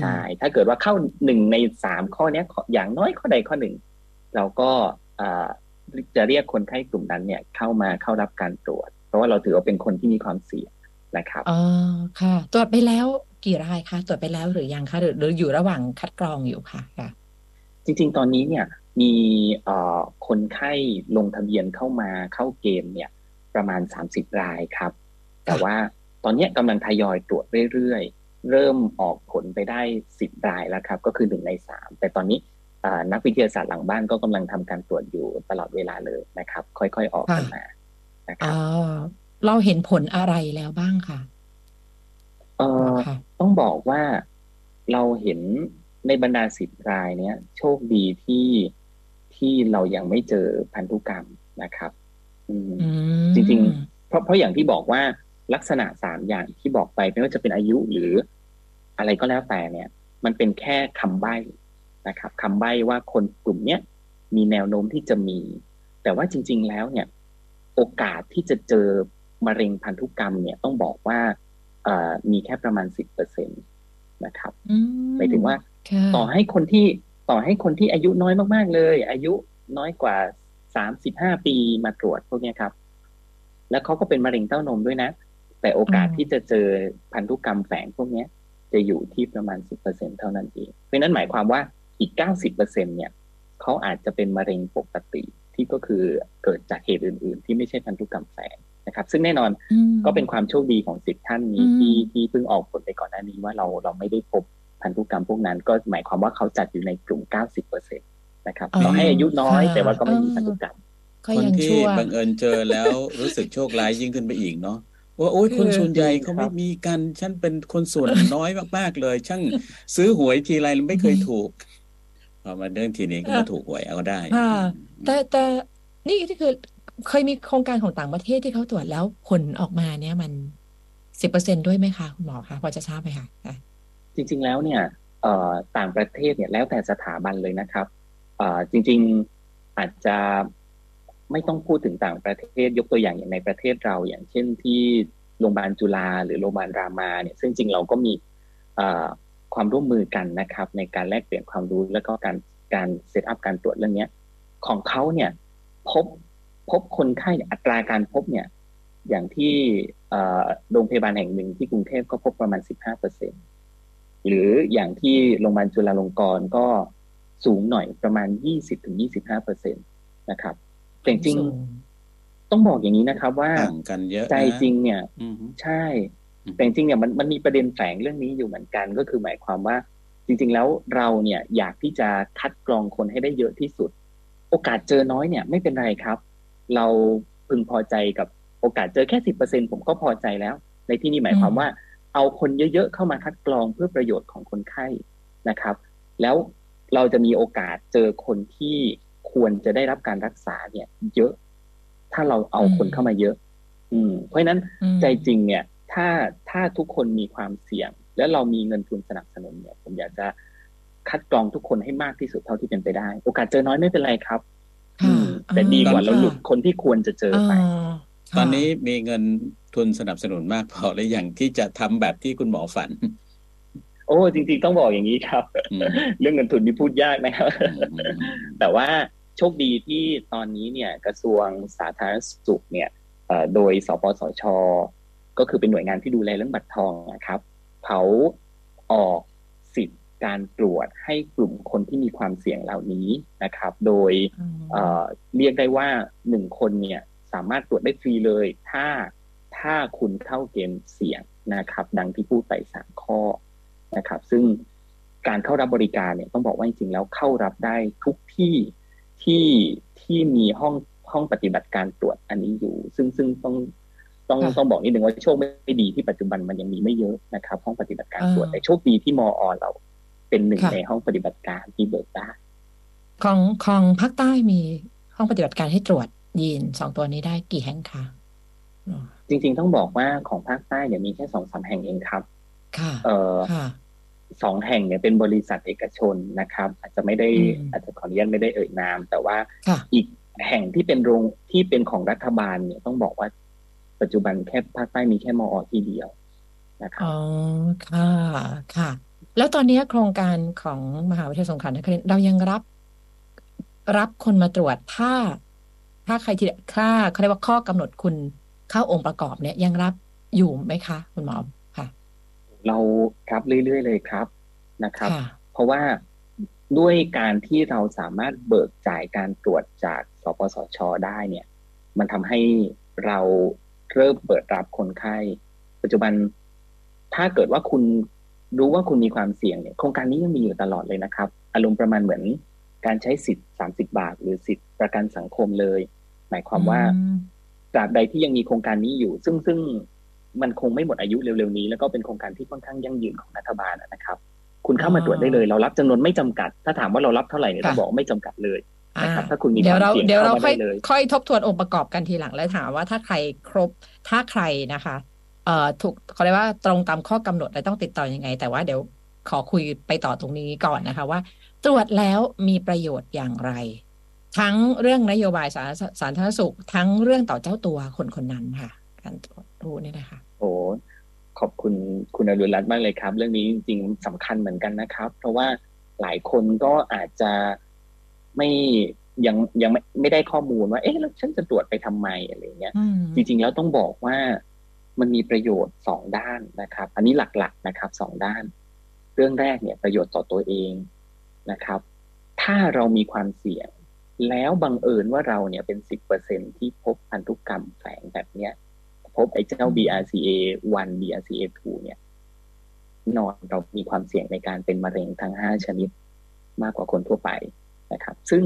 ใช่ถ้าเกิดว่าเข้า1ใน3ข้อนี้อย่างน้อยข้อใดข้อหนึ่งเราก็จะเรียกคนไข้กลุ่มนั้นเนี่ยเข้ารับการตรวจเพราะว่าเราถือว่าเป็นคนที่มีความเสี่ยงนะครับอ๋อค่ะตรวจไปแล้วกี่รายคะตรวจไปแล้วหรือยังคะหรืออยู่ระหว่างคัดกรองอยู่ค่ะค่ะจริงๆตอนนี้เนี่ยมีคนไข้ลงทะเบียนเข้าเกณฑ์เนี่ยประมาณ30รายครับแต่ว่าตอนนี้กำลังทยอยตรวจเรื่อยๆเริ่มออกผลไปได้10รายแล้วครับก็คือ1ใน3แต่ตอนนี้นักวิทยาศาสตร์หลังบ้านก็กำลังทำการตรวจอยู่ตลอดเวลาเลยนะครับค่อยๆออกกันมานะครับเราเห็นผลอะไรแล้วบ้างค่ะต้องบอกว่าเราเห็นในบรรดา10รายเนี้ยโชคดีที่เรายังไม่เจอพันธุกรรมนะครับจริงๆเพราะอย่างที่บอกว่าลักษณะ3อย่างที่บอกไปไม่ว่าจะเป็นอายุหรืออะไรก็แล้วแต่เนี่ยมันเป็นแค่คำใบ้นะครับคำใบ้ว่าคนกลุ่มเนี้ยมีแนวโน้มที่จะมีแต่ว่าจริงๆแล้วเนี่ยโอกาสที่จะเจอมะเร็งพันธุกรรมเนี่ยต้องบอกว่ามีแค่ประมาณ 10% นะครับหมายถึงว่าต่อให้คนที่อายุน้อยมากๆเลยอายุน้อยกว่า35ปีมาตรวจพวกนี้ครับแล้วเขาก็เป็นมะเร็งเต้านมด้วยนะแต่โอกาสที่จะเจอพันธุกรรมแฝงพวกนี้จะอยู่ที่ประมาณ 10% เท่านั้นเองเพราะนั้นหมายความว่าอีก 90% เนี่ยเขาอาจจะเป็นมะเร็งปกติที่ก็คือเกิดจากเหตุอื่นๆที่ไม่ใช่พันธุกรรมแฝงนะครับซึ่งแน่นอนก็เป็นความโชคดีของ10ท่านนี้ที่เพิ่งออกผลไปก่อนหน้านี้ว่าเราไม่ได้พบพันธุกรรมพวกนั้นก็หมายความว่าเขาจัดอยู่ในกลุ่ม 90% นะครับต่อให้อายุน้อยแต่ว่าก็ไม่มีพันธุกรรมคนที่บังเอิญเจอแล้วรู้สึกโชคร้ายยิ่งขึ้นไปอีกเนาะว่าโอ๊ยคนส่วนใหญ่เขาไม่มีกันฉันเป็นคนส่วนน้อยมากๆเลยช่างซื้อหวยทีไรไม่เคยถูกพอมาเรื่องทีนี้ก็มาถูกหวยเอาได้แต่นี่คือเคยมีโครงการของต่างประเทศที่เขาตรวจแล้วผลออกมาเนี่ยมัน 10% ด้วยไหมคะคุณหมอคะพอจะทราบไหมคะจริงๆแล้วเนี่ยต่างประเทศเนี่ยแล้วแต่สถาบันเลยนะครับจริงๆอาจจะไม่ต้องพูดถึงต่างประเทศยกตัวอย่างในประเทศเราอย่างเช่นที่โรงพยาบาลจุฬาหรือโรงพยาบาลรามาเนี่ยซึ่งจริงเราก็มีความร่วมมือกันนะครับในการแลกเปลี่ยนความรู้แล้วก็การเซตอัพการตรวจเรื่องนี้ของเขาเนี่ยพบคนไข้อัตราการพบเนี่ยอย่างที่โรงพยาบาลแห่งหนึ่งที่กรุงเทพก็พบประมาณ 15% หรืออย่างที่โรงพยาบาลจุฬาลงกรณ์ก็สูงหน่อยประมาณ 20-25% นะครับแต่จริงต้องบอกอย่างนี้นะครับว่าต่างกันเยอะใจจริงเนี่ยใช่แต่จริงเนี่ยมันมีประเด็นแฝงเรื่องนี้อยู่เหมือนกันก็คือหมายความว่าจริงๆแล้วเราเนี่ยอยากที่จะคัดกรองคนให้ได้เยอะที่สุดโอกาสเจอน้อยเนี่ยไม่เป็นไรครับเราพึงพอใจกับโอกาสเจอแค่ 10% ผมก็พอใจแล้วในที่นี้หมายความว่าเอาคนเยอะๆเข้ามาคัดกรองเพื่อประโยชน์ของคนไข้นะครับแล้วเราจะมีโอกาสเจอคนที่ควรจะได้รับการรักษาเนี่ยเยอะถ้าเราเอาคนเข้ามาเยอะเพราะฉะนั้นใจจริงเนี่ยถ้าทุกคนมีความเสี่ยงแล้วเรามีเงินทุนสนับสนุนเนี่ยผมอยากจะคัดกรองทุกคนให้มากที่สุดเท่าที่เป็นไปได้โอกาสเจอน้อยไม่เป็นไรครับแต่ดีกว่าเราหลุดคนที่ควรจะเจอไปตอนนี้มีเงินทุนสนับสนุนมากพอหรือยังที่จะทำแบบที่คุณหมอฝัน โอ้จริงๆต้องบอกอย่างนี้ครับ เรื่องเงินทุนนี่พูดยากนะครับ แต่ว่าโชคดีที่ตอนนี้เนี่ยกระทรวงสาธารณสุขเนี่ยโดยสปสช.ก็คือเป็นหน่วยงานที่ดูแลเรื่องบัตรทองนะครับเขาออกสิทธิ์การตรวจให้กลุ่มคนที่มีความเสี่ยงเหล่านี้นะครับโดยเรียกได้ว่า1คนเนี่ยสามารถตรวจได้ฟรีเลยถ้าคุณเข้าเกณฑ์เสี่ยงนะครับดังที่พูดไป3ข้อนะครับซึ่งการเข้ารับบริการเนี่ยต้องบอกว่าจริงๆแล้วเข้ารับได้ทุกที่มีห้องปฏิบัติการตรวจอันนี้อยู่ซึ่งต้องบอกนิดนึงว่าโชคไม่ดีที่ปัจจุบันมันยังมีไม่เยอะนะครับห้องปฏิบัติการตรวจแต่โชคดีที่มอ.เราเป็นหนึ่งในห้องปฏิบัติการที่เบิกได้ของภาคใต้มีห้องปฏิบัติการให้ตรวจยีน2ตัวนี้ได้กี่แห่งคะจริงๆต้องบอกว่าของภาคใต้เนี่ยมีแค่ 2-3 แห่งเองครับค่ะ2แห่งเนี่ยเป็นบริษัทเอกชนนะครับอาจจะขออนุญาตไม่ได้เอ่ยนามแต่ว่าอีกแห่งที่เป็นโรงที่เป็นของรัฐบาลเนี่ยต้องบอกว่าปัจจุบันแค่ภาคใต้มีแค่มอ.ที่เดียวนะครับอ๋อค่ะค่ะแล้วตอนนี้โครงการของมหาวิทยาลัยสงขลานครินทร์เรายังรับคนมาตรวจถ้าใครที่เขาเรียกว่าข้อกำหนดคุณเข้าองค์ประกอบเนี่ยยังรับอยู่ไหมคะคุณหมอค่ะเราครับเรื่อยๆเลยครับนะครับเพราะว่าด้วยการที่เราสามารถเบิกจ่ายการตรวจจากสปสช.ได้เนี่ยมันทำให้เราเริ่มเปิดรับคนไข้ปัจจุบันถ้าเกิดว่าคุณรู้ว่าคุณมีความเสี่ยงเนี่ยโครงการนี้ยังมีอยู่ตลอดเลยนะครับอารมณ์ประมาณเหมือนการใช้สิทธิ์30บาทหรือสิทธิ์ประกันสังคมเลยหมายความว่าตราบใดที่ยังมีโครงการนี้อยู่ซึ่งมันคงไม่หมดอายุเร็วๆนี้แล้วก็เป็นโครงการที่ค่อนข้างยั่งยืนของรัฐบาลนะครับคุณเข้ามาตรวจได้เลยเรารับจำนวนไม่จำกัดถ้าถามว่าเรารับเท่าไหร่เนี่ยต้องบอกไม่จำกัดเลยนะครับถ้าคุณมีความเสี่ยงเข้ามาได้เลยค่อยทบทวนองค์ประกอบกันทีหลังแล้วถามว่าถ้าใครนะคะถูกเขาเรียกว่าตรงตามข้อกำหนดแล้วต้องติดต่อยังไงแต่ว่าเดี๋ยวขอคุยไปต่อตรงนี้ก่อนนะคะว่าตรวจแล้วมีประโยชน์อย่างไรทั้งเรื่องนโยบายสาธารณสุขทั้งเรื่องต่อเจ้าตัวคนๆนั้นค่ะการตรวจดูนี่นะคะโอ้ขอบคุณคุณอรุณรัตน์มากเลยครับเรื่องนี้จริงๆสำคัญเหมือนกันนะครับเพราะว่าหลายคนก็อาจจะยังไม่ได้ข้อมูลว่าเอ๊ะแล้วฉันจะตรวจไปทำไมอะไรเงี้ยจริงๆแล้วต้องบอกว่ามันมีประโยชน์2ด้านนะครับอันนี้หลักๆนะครับ2ด้านเรื่องแรกเนี่ยประโยชน์ต่อตัวเองนะครับถ้าเรามีความเสี่ยงแล้วบังเอิญว่าเราเนี่ยเป็น 10% ที่พบพันธุกรรมแฝงแบบเนี้ยพบไอ้เจ้า BRCA1 BRCA2 เนี่ยนอนเรามีความเสี่ยงในการเป็นมะเร็งทั้ง5ชนิดมากกว่าคนทั่วไปนะครับซึ่ง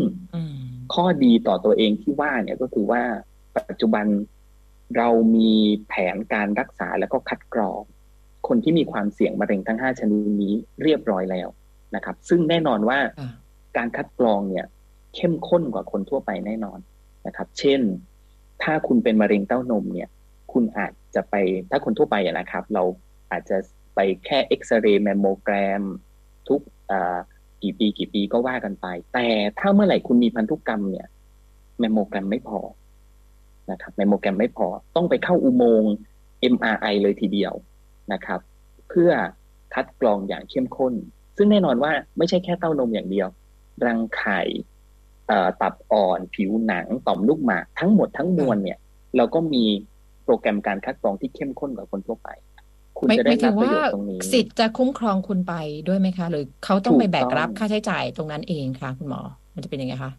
ข้อดีต่อตัวเองที่ว่าเนี่ยก็คือว่าปัจจุบันเรามีแผนการรักษาแล้วก็คัดกรองคนที่มีความเสี่ยงมะเร็งทั้ง5ชนิดนี้เรียบร้อยแล้วนะครับซึ่งแน่นอนว่าการคัดกรองเนี่ยเข้มข้นกว่าคนทั่วไปแน่นอนนะครับเช่นถ้าคุณเป็นมะเร็งเต้านมเนี่ยคุณอาจจะไปถ้าคนทั่วไปนะครับเราอาจจะไปแค่เอ็กซเรย์แมมโมแกรมทุกกี่ปีก็ว่ากันไปแต่ถ้าเมื่อไหร่คุณมีพันธุกรรมเนี่ยแมมโมแกรมไม่พอนะครับแมมโมแกรมไม่พอต้องไปเข้าอุโมงค์ MRI เลยทีเดียวนะครับเพื่อคัดกรองอย่างเข้มข้นซึ่งแน่นอนว่าไม่ใช่แค่เต้านมอย่างเดียวรังไข่ตับอ่อนผิวหนังต่อมลูกหมากทั้งหมดทั้งมวลเนี่ยเราก็มีโปรแกรมการคัดกรองที่เข้มข้นกว่าคนทั่วไปคุณจะได้รับประโยชน์ตรงนี้สิทธิ์จะคุ้มครองคุณไปด้วยไหมคะหรือเขาต้องไปแบกรับค่าใช้จ่ายตรงนั้นเองคะคุณหมอมันจะเป็นยังไงคะ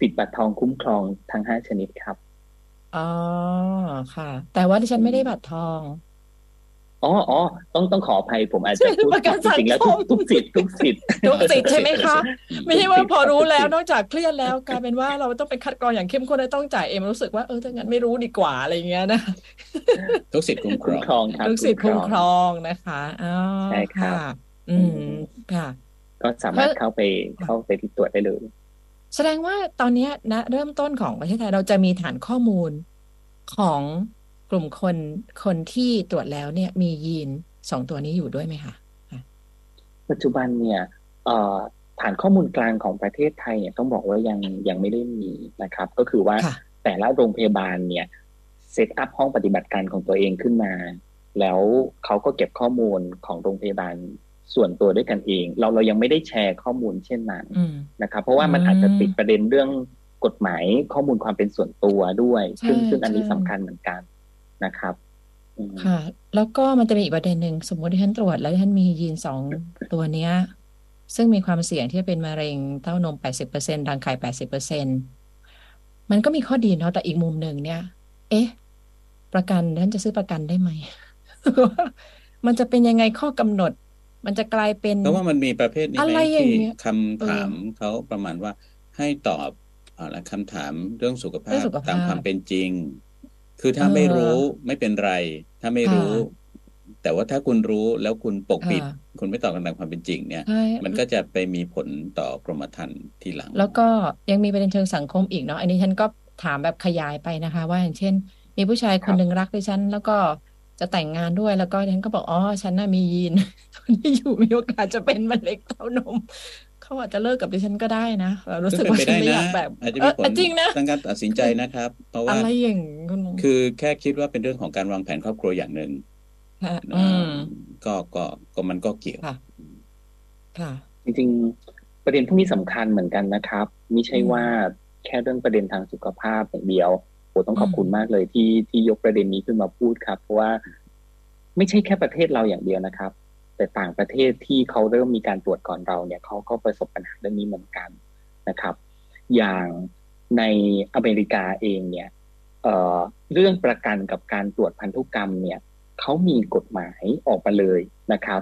สิทธิ์บัตรทองคุ้มครองทั้ง5ชนิดครับอ๋อค่ะแต่ว่าดิฉันไม่ได้บัตรทองอ๋อต้องขออภัยผมอาจจะพูดจริงแล้วทุกสิทธิ์ใช่ไหมคะไม่ใช่ว่าพอรู้แล้วนอกจากเครียดแล้วกลายเป็นว่าเราต้องไปคัดกรองอย่างเข้มข้นและต้องจ่ายเองรู้สึกว่าถ้างั้นไม่รู้ดีกว่าอะไรอย่างเงี้ยนะทุกสิทธิ์คุ้มครองครับทุกสิทธิ์คุ้มครองนะคะอ๋อใช่ค่ะค่ะก็สามารถเข้าไปที่ตรวจได้เลยแสดงว่าตอนนี้นะเริ่มต้นของประเทศไทยเราจะมีฐานข้อมูลของกลุ่มคนที่ตรวจแล้วเนี่ยมียีน2ตัวนี้อยู่ด้วยไหมคะปัจจุบันเนี่ยฐานข้อมูลกลางของประเทศไทยเนี่ยต้องบอกว่ายังไม่ได้มีนะครับก็คือว่าแต่ละโรงพยาบาลเนี่ยเซตอัพห้องปฏิบัติการของตัวเองขึ้นมา แล้วเขาก็เก็บข้อมูลของโรงพยาบาลส่วนตัวด้วยกันเองเรายังไม่ได้แชร์ข้อมูลเช่นนั้นนะครับเพราะว่ามันอาจจะติดประเด็นเรื่องกฎหมายข้อมูลความเป็นส่วนตัวด้วยซึ่งอันนี้สำคัญเหมือนกันนะครับค่ะแล้วก็มันจะมีอีกประเด็นหนึ่งสมมติที่ท่านตรวจแล้วท่านมียีน2ตัวเนี้ยซึ่งมีความเสี่ยงที่จะเป็นมะเร็งเต้านม 80% รังไข่ 80% มันก็มีข้อดีเนาะแต่อีกมุมหนึ่งเนี่ยเอ๊ะประกันท่านจะซื้อประกันได้ไหม มันจะเป็นยังไงข้อกำหนดมันจะกลายเป็นเพราะว่ามันมีประเภทนี้อะไรอย่างเงี้ยคำถามเขาประมาณว่าให้ตอบอะไรคำถามเรื่องสุขภาพตามความเป็นจริงคือถ้าไม่รู้ไม่เป็นไรถ้าไม่รู้แต่ว่าถ้าคุณรู้แล้วคุณปกปิดคุณไม่ตอบกันตามความเป็นจริงเนี่ยมันก็จะไปมีผลต่อกรมธรรม์ทีหลังแล้วก็ยังมีประเด็นเชิงสังคมอีกเนาะอันนี้ฉันก็ถามแบบขยายไปนะคะว่าอย่างเช่นมีผู้ชายคนนึงรักดิฉันแล้วก็จะแต่งงานด้วยแล้วก็ฉันก็บอกอ๋อฉันน่ะมียีนตัวนี้อยู่มีโอกาสจะเป็นมะเร็งเต้านมเขาอาจจะเลิกกับดิฉันก็ได้นะเรารู้สึกว่าฉันไม่อยากแบบอาจจะมีผลต่อการตัดสินใจนะครับเพราะว่าอะไรอย่างคือแค่คิดว่าเป็นเรื่องของการวางแผนครอบครัวอย่างนึงก็มันก็เกี่ยวค่ะจริงๆประเด็นพวกนี้สำคัญเหมือนกันนะครับไม่ใช่ว่าแค่เรื่องประเด็นทางสุขภาพอย่างเดียวต้องขอบคุณมากเลยที่ยกประเด็นนี้ขึ้นมาพูดครับเพราะว่าไม่ใช่แค่ประเทศเราอย่างเดียวนะครับแต่ต่างประเทศที่เขาเริ่มมีการตรวจก่อนเราเนี่ยเขาก็ประสบปัญหาเรื่องนี้เหมือนกันนะครับอย่างในอเมริกาเองเนี่ยเรื่องประกันกับการตรวจพันธุกรรมเนี่ยเขามีกฎหมายออกมาเลยนะครับ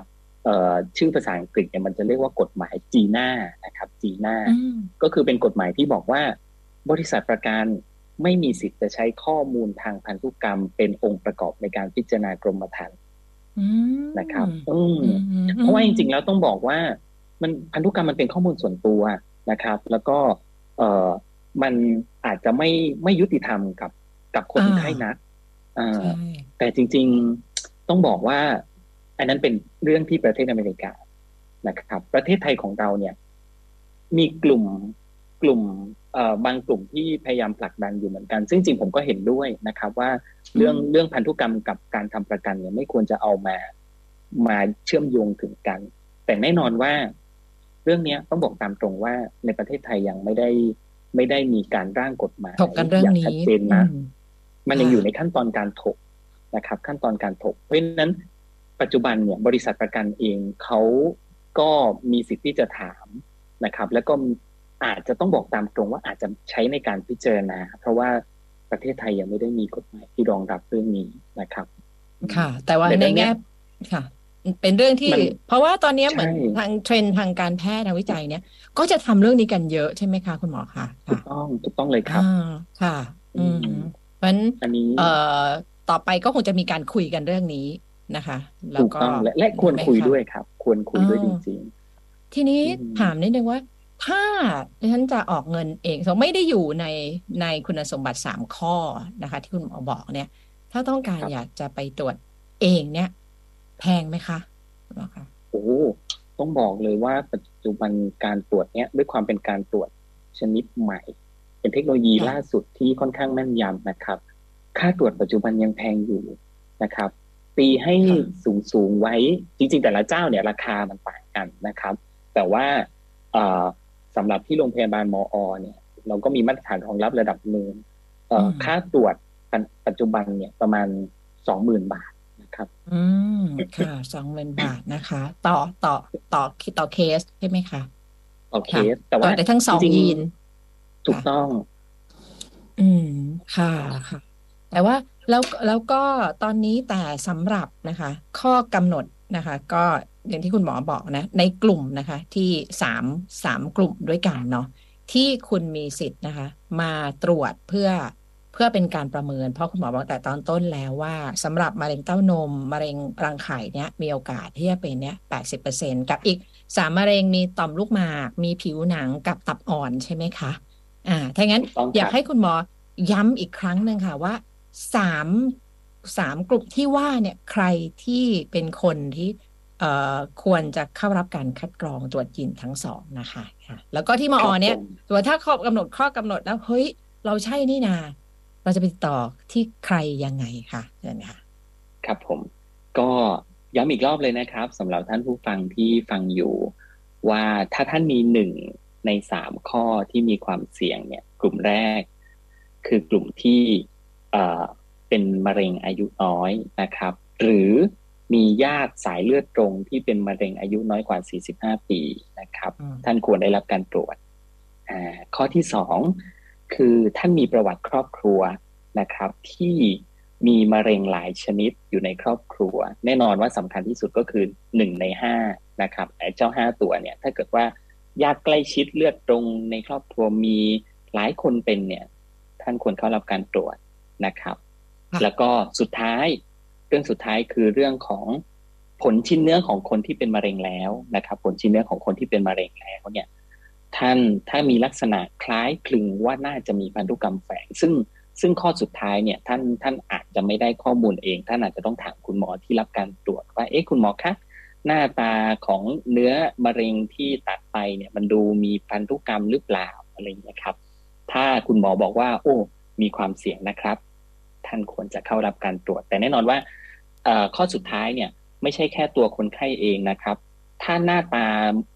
ชื่อภาษาอังกฤษเนี่ยมันจะเรียกว่ากฎหมายจีน่านะครับจีน่าก็คือเป็นกฎหมายที่บอกว่าบริษัทประกันไม่มีสิทธิ์จะใช้ข้อมูลทางพันธุกรรมเป็นองค์ประกอบในการพิจารณากรมธรรม์นะครับเพราะว่าจริงๆแล้วต้องบอกว่ามันพันธุกรรมมันเป็นข้อมูลส่วนตัวนะครับแล้วก็มันอาจจะไม่ยุติธรรมกับคนไข้นักแต่จริงๆต้องบอกว่าอันนั้นเป็นเรื่องที่ประเทศอเมริกานะครับประเทศไทยของเราเนี่ยมีกลุ่มบางกลุ่มที่พยายามผลักดันอยู่เหมือนกันซึ่งจริงผมก็เห็นด้วยนะครับว่าเรื่องพันธุกรรมกับการทำประกันเนี่ยไม่ควรจะเอามาเชื่อมโยงถึงกันแต่แน่นอนว่าเรื่องนี้ต้องบอกตามตรงว่าในประเทศไทยยังไม่ได้มีการร่างกฎหมายอย่างชัดเจนนะมันยังอยู่ในขั้นตอนการถกนะครับขั้นตอนการถกเพราะฉะนั้นปัจจุบันเนี่ยบริษัทประกันเองเขาก็มีสิทธิ์ที่จะถามนะครับแล้วก็อาจจะต้องบอกตามตรงว่าอาจจะใช้ในการพิจารณาเพราะว่าประเทศไทยยังไม่ได้มีกฎหมายที่รองรับเรื่องนี้นะครับค่ะแต่ว่าในแง่ค่ะเป็นเรื่องที่เพราะว่าตอนนี้เหมือนทางเทรนด์ทางการแพทย์ทางวิจัยเนี่ยก็จะทำเรื่องนี้กันเยอะใช่ไหมคะคุณหมอคะถูกต้องเลยครับค่ะเพราะฉะนั้นต่อไปก็คงจะมีการคุยกันเรื่องนี้นะคะแล้วก็และควรคุยด้วยครับควรคุยด้วยจริงๆทีนี้ถามนิดนึงว่าถ้าดิฉันจะออกเงินเองไม่ได้อยู่ในคุณสมบัติ3ข้อนะคะที่คุณหมอบอกเนี่ยถ้าต้องการอยากจะไปตรวจเองเนี่ยแพงไหมคะหมอคะโอ้ต้องบอกเลยว่าปัจจุบันการตรวจเนี่ยด้วยความเป็นการตรวจชนิดใหม่เป็นเทคโนโลยีล่าสุดที่ค่อนข้างแม่นยำนะครับค่าตรวจปัจจุบันยังแพงอยู่นะครับตีให้สูงไว้จริงๆแต่ละเจ้าเนี่ยราคามันต่างกันนะครับแต่ว่าสำหรับที่โรงพยาบาลมอเนี่ยเราก็มีมาตรฐานรองรับระดับหนึ่งค่าตรวจปัจจุบันเนี่ยประมาณ 20,000 บาทนะครับค่ะ 20,000 บาทนะคะต่อเคสใช่ไหมคะต่อเคสแต่ว่าทั้ง2ยีนถูกต้องค่ะค่ะแต่ว่าแล้วก็ตอนนี้แต่สำหรับนะคะข้อกำหนดนะคะก็อย่างที่คุณหมอบอกนะในกลุ่มนะคะที่3กลุ่มด้วยกันเนาะที่คุณมีสิทธิ์นะคะมาตรวจเพื่อเป็นการประเมินเพราะคุณหมอบอกแต่ตอนต้นแล้วว่าสำหรับมะเร็งเต้านมมะเร็งรังไข่เนี่ยมีโอกาสที่จะเป็นเนี่ย 80% กับอีก3มะเร็งมีต่อมลูกหมากมีผิวหนังกับตับอ่อนใช่ไหมคะถ้างั้นอยากให้คุณหมอย้ำอีกครั้งนึงค่ะว่า3กลุ่มที่ว่าเนี่ยใครที่เป็นคนที่ควรจะเข้ารับการคัดกรองตรวจยีนทั้งสองนะคะแล้วก็ที่มอเนี่ยตัวถ้าครบกำหนดข้อกำหนดแล้วเฮ้ยเราใช่นี่นาเราจะไปติดต่อที่ใครยังไงคะเชิญค่ะครับผม ก็ย้ำอีกรอบเลยนะครับสำหรับท่านผู้ฟังที่ฟังอยู่ว่าถ้าท่านมี1ใน3ข้อที่มีความเสี่ยงเนี่ยกลุ่มแรกคือกลุ่มที่เป็นมะเร็งอายุน้อยนะครับหรือมีญาติสายเลือดตรงที่เป็นมะเร็งอายุน้อยกว่า45ปีนะครับท่านควรได้รับการตรวจข้อที่2คือท่านมีประวัติครอบครัวนะครับที่มีมะเร็งหลายชนิดอยู่ในครอบครัวแน่นอนว่าสำคัญที่สุดก็คือ1ใน5นะครับไอ้เจ้า5ตัวเนี่ยถ้าเกิดว่าญาติใกล้ชิดเลือดตรงในครอบครัวมีหลายคนเป็นเนี่ยท่านควรเข้ารับการตรวจนะครับแล้วก็สุดท้ายเรื่องสุดท้ายคือเรื่องของผลชิ้นเนื้อของคนที่เป็นมะเร็งแล้วนะครับผลชิ้นเนื้อของคนที่เป็นมะเร็งแล้วเนี่ยท่านถ้ามีลักษณะคล้ายคลึงว่าน่าจะมีพันธุกรรมแฝงซึ่งข้อสุดท้ายเนี่ยท่านอาจจะไม่ได้ข้อมูลเองท่านอาจจะต้องถามคุณหมอที่รับการตรวจว่าเอ๊ะคุณหมอคะหน้าตาของเนื้อมะเร็งที่ตัดไปเนี่ยมันดูมีพันธุกรรมหรือเปล่าอะไรอย่างเงี้ยครับถ้าคุณหมอบอกว่าโอ้มีความเสี่ยงนะครับท่านควรจะเข้ารับการตรวจแต่แน่นอนว่าข้อสุดท้ายเนี่ยไม่ใช่แค่ตัวคนไข้เองนะครับถ้าหน้าตา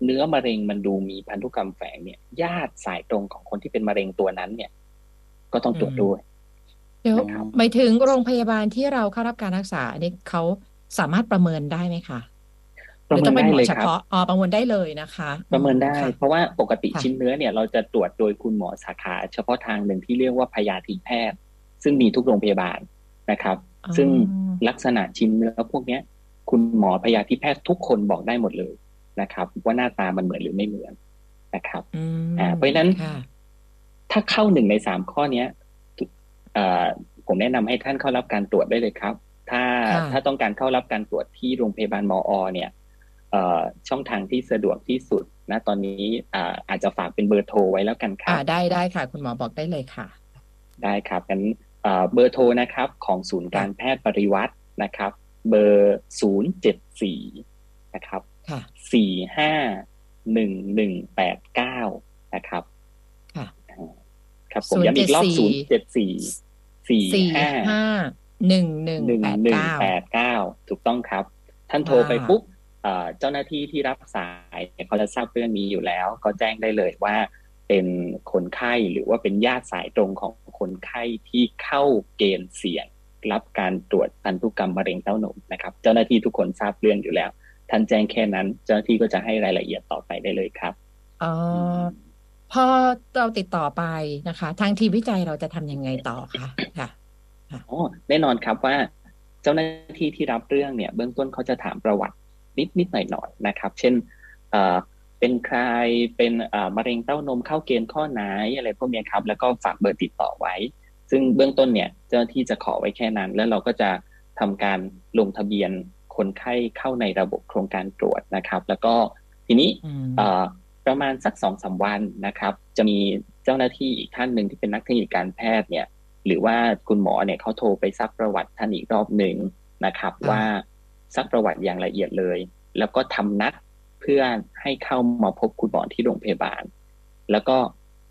เนื้อมะเร็งมันดูมีพันธุกรรมแฝงเนี่ยญาติสายตรงของคนที่เป็นมะเร็งตัวนั้นเนี่ยก็ต้องตรวจด้วยเดี๋ยวหมายถึงโรงพยาบาลที่เราเข้ารับการรักษาเนี่ยเขาสามารถประเมินได้ไหมคะประเมินได้เลยครับประเมินได้เลยนะคะประเมินได้เพราะว่าปกติชิ้นเนื้อเนี่ยเราจะตรวจโดยคุณหมอสาขาเฉพาะทางหนึ่งที่เรียกว่าพยาธิแพทย์ซึ่งมีทุกโรงพยาบาลนะครับซึ่งลักษณะชิ้นเนื้อพวกนี้คุณหมอพยาธิแพทย์ทุกคนบอกได้หมดเลยนะครับว่าหน้าตามันเหมือนหรือไม่เหมือนนะครับเพราะฉะนั้นถ้าเข้า1ใน3ข้อนี้ผมแนะนำให้ท่านเข้ารับการตรวจได้เลยครับถ้าต้องการเข้ารับการตรวจที่โรงพยาบาลมอ.เนี่ยช่องทางที่สะดวกที่สุดนะตอนนี้อาจจะฝากเป็นเบอร์โทรไว้แล้วกันครับได้ค่ะคุณหมอบอกได้เลยค่ะได้ครับงั้นเบอร์โทรนะครับของศูนย์การแพทย์ปริวัตินะครับเบอร์074นะครับ451189นะครับค่ะครับผมย้ำอีกรอบ074 451189ถูกต้องครับท่านโทรไปปุ๊บเจ้าหน้าที่ที่รับสายเขาจะทราบเรื่องนี้อยู่แล้วก็แจ้งได้เลยว่าเป็นคนไข้หรือว่าเป็นญาติสายตรงของคนไข้ที่เข้าเกณฑ์เสี่ยงรับการตรวจพันธุกรรมมะเร็งเต้านมนะครับเจ้าหน้าที่ทุกคนทราบเรื่องอยู่แล้วท่านแจ้งแค่นั้นเจ้าหน้าที่ก็จะให้รายละเอียดต่อไปได้เลยครับพอเราติดต่อไปนะคะทางทีมวิจัยเราจะทำยังไงต่อคะค่ะแน่นอนครับว่าเจ้าหน้าที่ที่รับเรื่องเนี่ยเบื้องต้นเขาจะถามประวัตินิดหน่อยๆนะครับเช่นเป็นใครเป็นมะเร็งเต้านมเข้าเกณฑ์ข้อไหนอะไรพวกนี้ครับแล้วก็ฝากเบอร์ติดต่อไว้ซึ่งเบื้องต้นเนี่ยเจ้าหน้าที่จะขอไว้แค่นั้นแล้วเราก็จะทำการลงทะเบียนคนไข้เข้าในระบบโครงการตรวจนะครับแล้วก็ทีนี้ประมาณสัก 2-3 วันนะครับจะมีเจ้าหน้าที่อีกท่านหนึ่งที่เป็นนักเทคนิคการแพทย์เนี่ยหรือว่าคุณหมอเนี่ยเขาโทรไปซักประวัติท่านอีกรอบหนึ่งนะครับว่าซักประวัติอย่างละเอียดเลยแล้วก็ทำนัดเพื่อให้เข้ามาพบคุณหมอที่โรงพยาบาลแล้วก็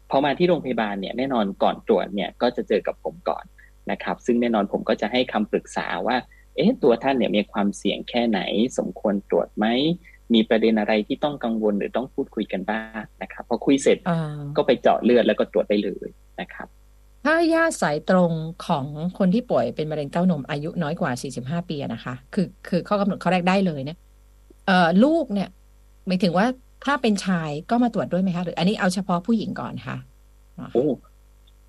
พอมาที่โรงพยาบาลเนี่ยแน่นอนก่อนตรวจเนี่ยก็จะเจอกับผมก่อนนะครับซึ่งแน่นอนผมก็จะให้คำปรึกษาว่าเอ๊ะตัวท่านเนี่ยมีความเสี่ยงแค่ไหนสมควรตรวจไหมมีประเด็นอะไรที่ต้องกังวลหรือต้องพูดคุยกันบ้างนะครับพอคุยเสร็จก็ไปเจาะเลือดแล้วก็ตรวจได้เลยนะครับถ้าญาติสายตรงของคนที่ป่วยเป็นมะเร็งเต้านมอายุน้อยกว่า45ปีนะคะคือข้อกำหนดข้อแรกได้เลยเนี่ยลูกเนี่ยหมายถึงว่าถ้าเป็นชายก็มาตรวจด้วยไหมคะหรืออันนี้เอาเฉพาะผู้หญิงก่อนค่ะโอ้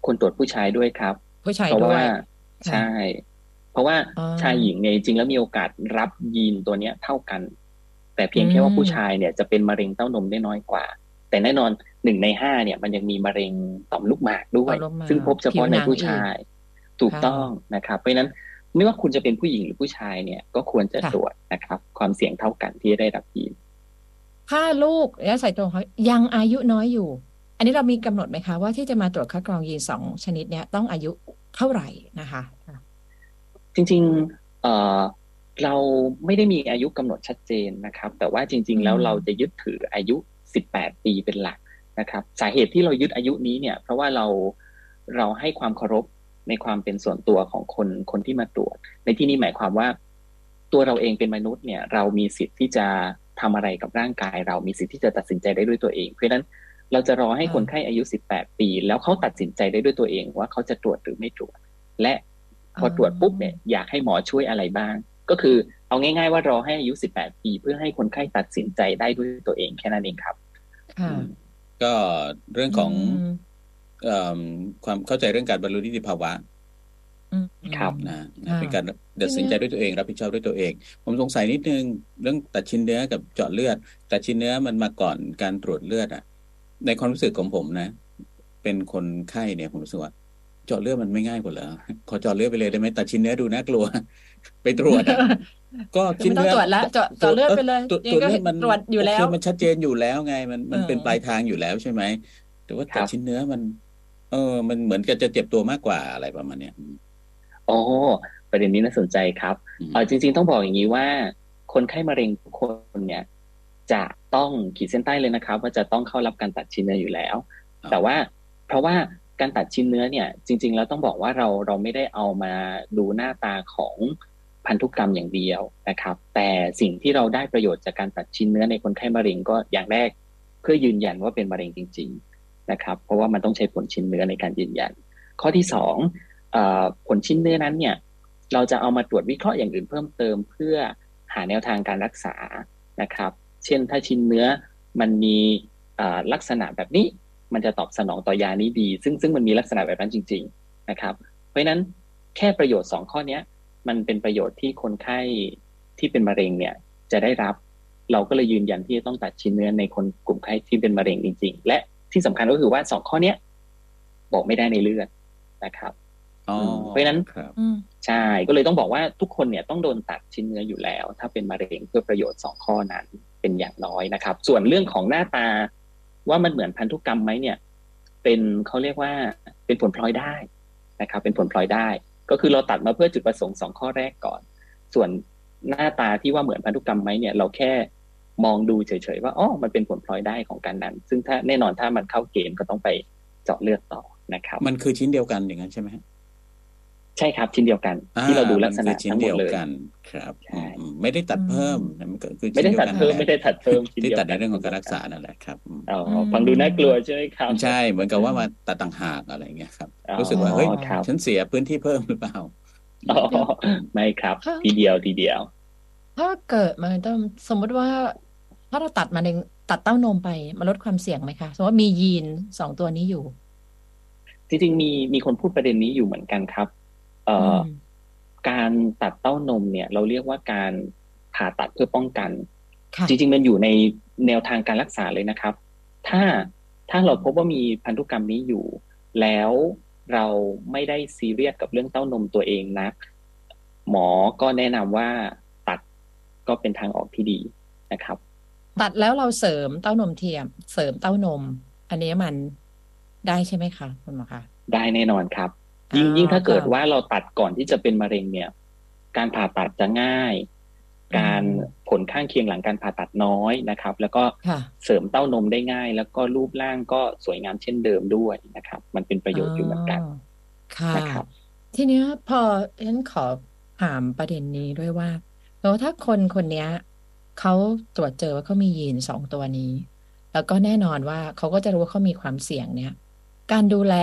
คนตรวจผู้ชายด้วยครับผู้ชายด้วยเพราะว่าใช่เพราะว่าชายหญิงเนี่ยจริงแล้วมีโอกาสรับยีนตัวเนี้ยเท่ากันแต่เพียงแค่ว่าผู้ชายเนี่ยจะเป็นมะเร็งเต้านมได้น้อยกว่าแต่แน่นอน1ใน5เนี่ยมันยังมีมะเร็งต่อมลูกหมากด้วยซึ่งพบเฉพาะในผู้ชายถูกต้องนะครับเพราะฉะนั้นไม่ว่าคุณจะเป็นผู้หญิงหรือผู้ชายเนี่ยก็ควรจะตรวจนะครับความเสี่ยงเท่ากันที่ได้รับยีนถ้าลูกและสายตรงเขายังอายุน้อยอยู่อันนี้เรามีกำหนดไหมคะว่าที่จะมาตรวจคัดกรองยีน2ชนิดเนี้ยต้องอายุเท่าไหร่นะคะจริงๆเราไม่ได้มีอายุกำหนดชัดเจนนะครับแต่ว่าจริงๆแล้วเราจะยึดถืออายุ18ปีเป็นหลักนะครับสาเหตุที่เรายึดอายุนี้เนี่ยเพราะว่าเราให้ความเคารพในความเป็นส่วนตัวของคนที่มาตรวจในที่นี้หมายความว่า ตัวเราเองเป็นมนุษย์เนี่ยเรามีสิทธิ์ที่จะทำอะไรกับร่างกายเรามีสิทธิ์ที่จะตัดสินใจได้ด้วยตัวเองเพราะฉะนั้นเราจะรอให้คนไข้อายุ18ปีแล้วเขาตัดสินใจได้ด้วยตัวเองว่าเขาจะตรวจหรือไม่ตรวจและพอตรวจปุ๊บเนี่ยอยากให้หมอช่วยอะไรบ้างก็คือเอาง่ายๆว่ารอให้อายุ18ปีเพื่อให้คนไข้ตัดสินใจได้ด้วยตัวเองแค่นั้นเองครับก็เรื่องของความเข้าใจเรื่องการบรรลุนิติภาวะครับนะเป็นการตัดสินใจด้วยตัวเองรับผิดชอบด้วยตัวเองผมสงสัยนิดนึงเรื่องตัดชิ้นเนื้อกับเจาะเลือดตัดชิ้นเนื้อมันมาก่อนการตรวจเลือดอ่ะในความรู้สึกของผมนะเป็นคนไข้เนี่ยผมรู้สึกว่าเจาะเลือดมันไม่ง่ายกว่าเหรอขอเจาะเลือดไปเลยได้ไหมตัดชิ้นเนื้อดูน่ากลัวไปตรวจก็ชิ้นเนื้อตรวจละเจาะเลือดไปเลยตรวจมันอยู่แล้วมันชัดเจนอยู่แล้วไงมันเป็นปลายทางอยู่แล้วใช่ไหมแต่ว่าตัดชิ้นเนื้อมันมันเหมือนกับจะเจ็บตัวมากกว่าอะไรประมาณเนี้ยอ๋อประเด็นนี้น่าสนใจครับจริงๆต้องบอกอย่างนี้ว่าคนไข้มะเร็งทุกคนเนี่ยจะต้องขีดเส้นใต้เลยนะครับว่าจะต้องเข้ารับการตัดชิ้นเนื้ออยู่แล้วแต่ว่าเพราะว่าการตัดชิ้นเนื้อเนี่ยจริงๆแล้วต้องบอกว่าเราไม่ได้เอามาดูหน้าตาของพันธุกรรมอย่างเดียวนะครับแต่สิ่งที่เราได้ประโยชน์จากการตัดชิ้นเนื้อในคนไข้มะเร็งก็อย่างแรกเพื่อยืนยันว่าเป็นมะเร็งจริงๆนะครับเพราะว่ามันต้องใช้ผลชิ้นเนื้อในการยืนยันข้อที่สองผลชิ้นเนื้อนั้นเนี่ยเราจะเอามาตรวจวิเคราะห์อย่างอื่นเพิ่มเติมเพื่อหาแนวทางการรักษานะครับเช่นถ้าชิ้นเนื้อมันมีลักษณะแบบนี้มันจะตอบสนองต่อยานี้ดีซึ่งมันมีลักษณะแบบนั้นจริงๆนะครับเพราะฉะนั้นแค่ประโยชน์2ข้อนี้มันเป็นประโยชน์ที่คนไข้ที่เป็นมะเร็งเนี่ยจะได้รับเราก็เลยยืนยันที่จะต้องตัดชิ้นเนื้อในคนกลุ่มไข้ที่เป็นมะเร็งจริงๆและที่สำคัญก็คือว่า2ข้อนี้บอกไม่ได้ในเลือดนะครับเพราะฉะนั้นใช่ก็เลยต้องบอกว่าทุกคนเนี่ยต้องโดนตัดชิ้นเนื้ออยู่แล้วถ้าเป็นมะเร็งเพื่อประโยชน์2ข้อนั้นเป็นอย่างน้อยนะครับส่วนเรื่องของหน้าตาว่ามันเหมือนพันธุกรรมไหมเนี่ยเป็นเขาเรียกว่าเป็นผลพลอยได้นะครับเป็นผลพลอยได้ก็คือเราตัดมาเพื่อจุดประสงค์2ข้อแรกก่อนส่วนหน้าตาที่ว่าเหมือนพันธุกรรมไหมเนี่ยเราแค่มองดูเฉยๆว่าอ๋อมันเป็นผลพลอยได้ของการนั้นซึ่งถ้าแน่นอนถ้ามันเข้าเกณฑ์ก็ต้องไปเจาะเลือดต่อนะครับมันคือชิ้นเดียวกันอย่างนั้นใช่ไหมใช่ครับชิ้นเดียวกันที่เราดูลักษณะทั้งหมดเลยครับไม่ได้ตัดเพิ่มไม่ได้ตัดเพิ่มที่ตัดในเรื่องของการรักษานั่นแหละครับอ๋อฟังดูน่ากลัวใช่ไหมครับใช่เหมือนกับว่ามาตัดต่างหากอะไรเงี้ยครับรู้สึกว่าเฮ้ยฉันเสียพื้นที่เพิ่มหรือเปล่าอ๋อไม่ครับทีเดียวถ้าเกิดมาสมมติว่าถ้าเราตัดมาในตัดเต้านมไปมันลดความเสี่ยงไหมคะสมมติว่ามียีน2ตัวนี้อยู่จริงๆมีคนพูดประเด็นนี้อยู่เหมือนกันครับการตัดเต้านมเนี่ยเราเรียกว่าการผ่าตัดเพื่อป้องกันจริงๆมันอยู่ในแนวทางการรักษาเลยนะครับถ้าเราพบว่ามีพันธุกรรมนี้อยู่แล้วเราไม่ได้ซีเรียสกับเรื่องเต้านมตัวเองนักหมอก็แนะนำว่าตัดก็เป็นทางออกที่ดีนะครับตัดแล้วเราเสริมเต้านมเทียมเสริมเต้านมอันนี้มันได้ใช่ไหมคะคุณหมอคะได้แน่นอนครับยิ่งถ้าเกิดว่าเราตัดก่อนที่จะเป็นมะเร็งเนี่ยการผ่าตัดจะง่ายการผลข้างเคียงหลังการผ่าตัดน้อยนะครับแล้วก็เสริมเต้านมได้ง่ายแล้วก็รูปร่างก็สวยงามเช่นเดิมด้วยนะครับมันเป็นประโยชน์อยู่เหมือนกันนะครับทีนี้พอฉันขอถามประเด็นนี้ด้วยว่าแล้วถ้าคนนี้เขาตรวจเจอว่าเขามียีน2ตัวนี้แล้วก็แน่นอนว่าเขาก็จะรู้ว่าเขามีความเสี่ยงเนี่ยการดูแล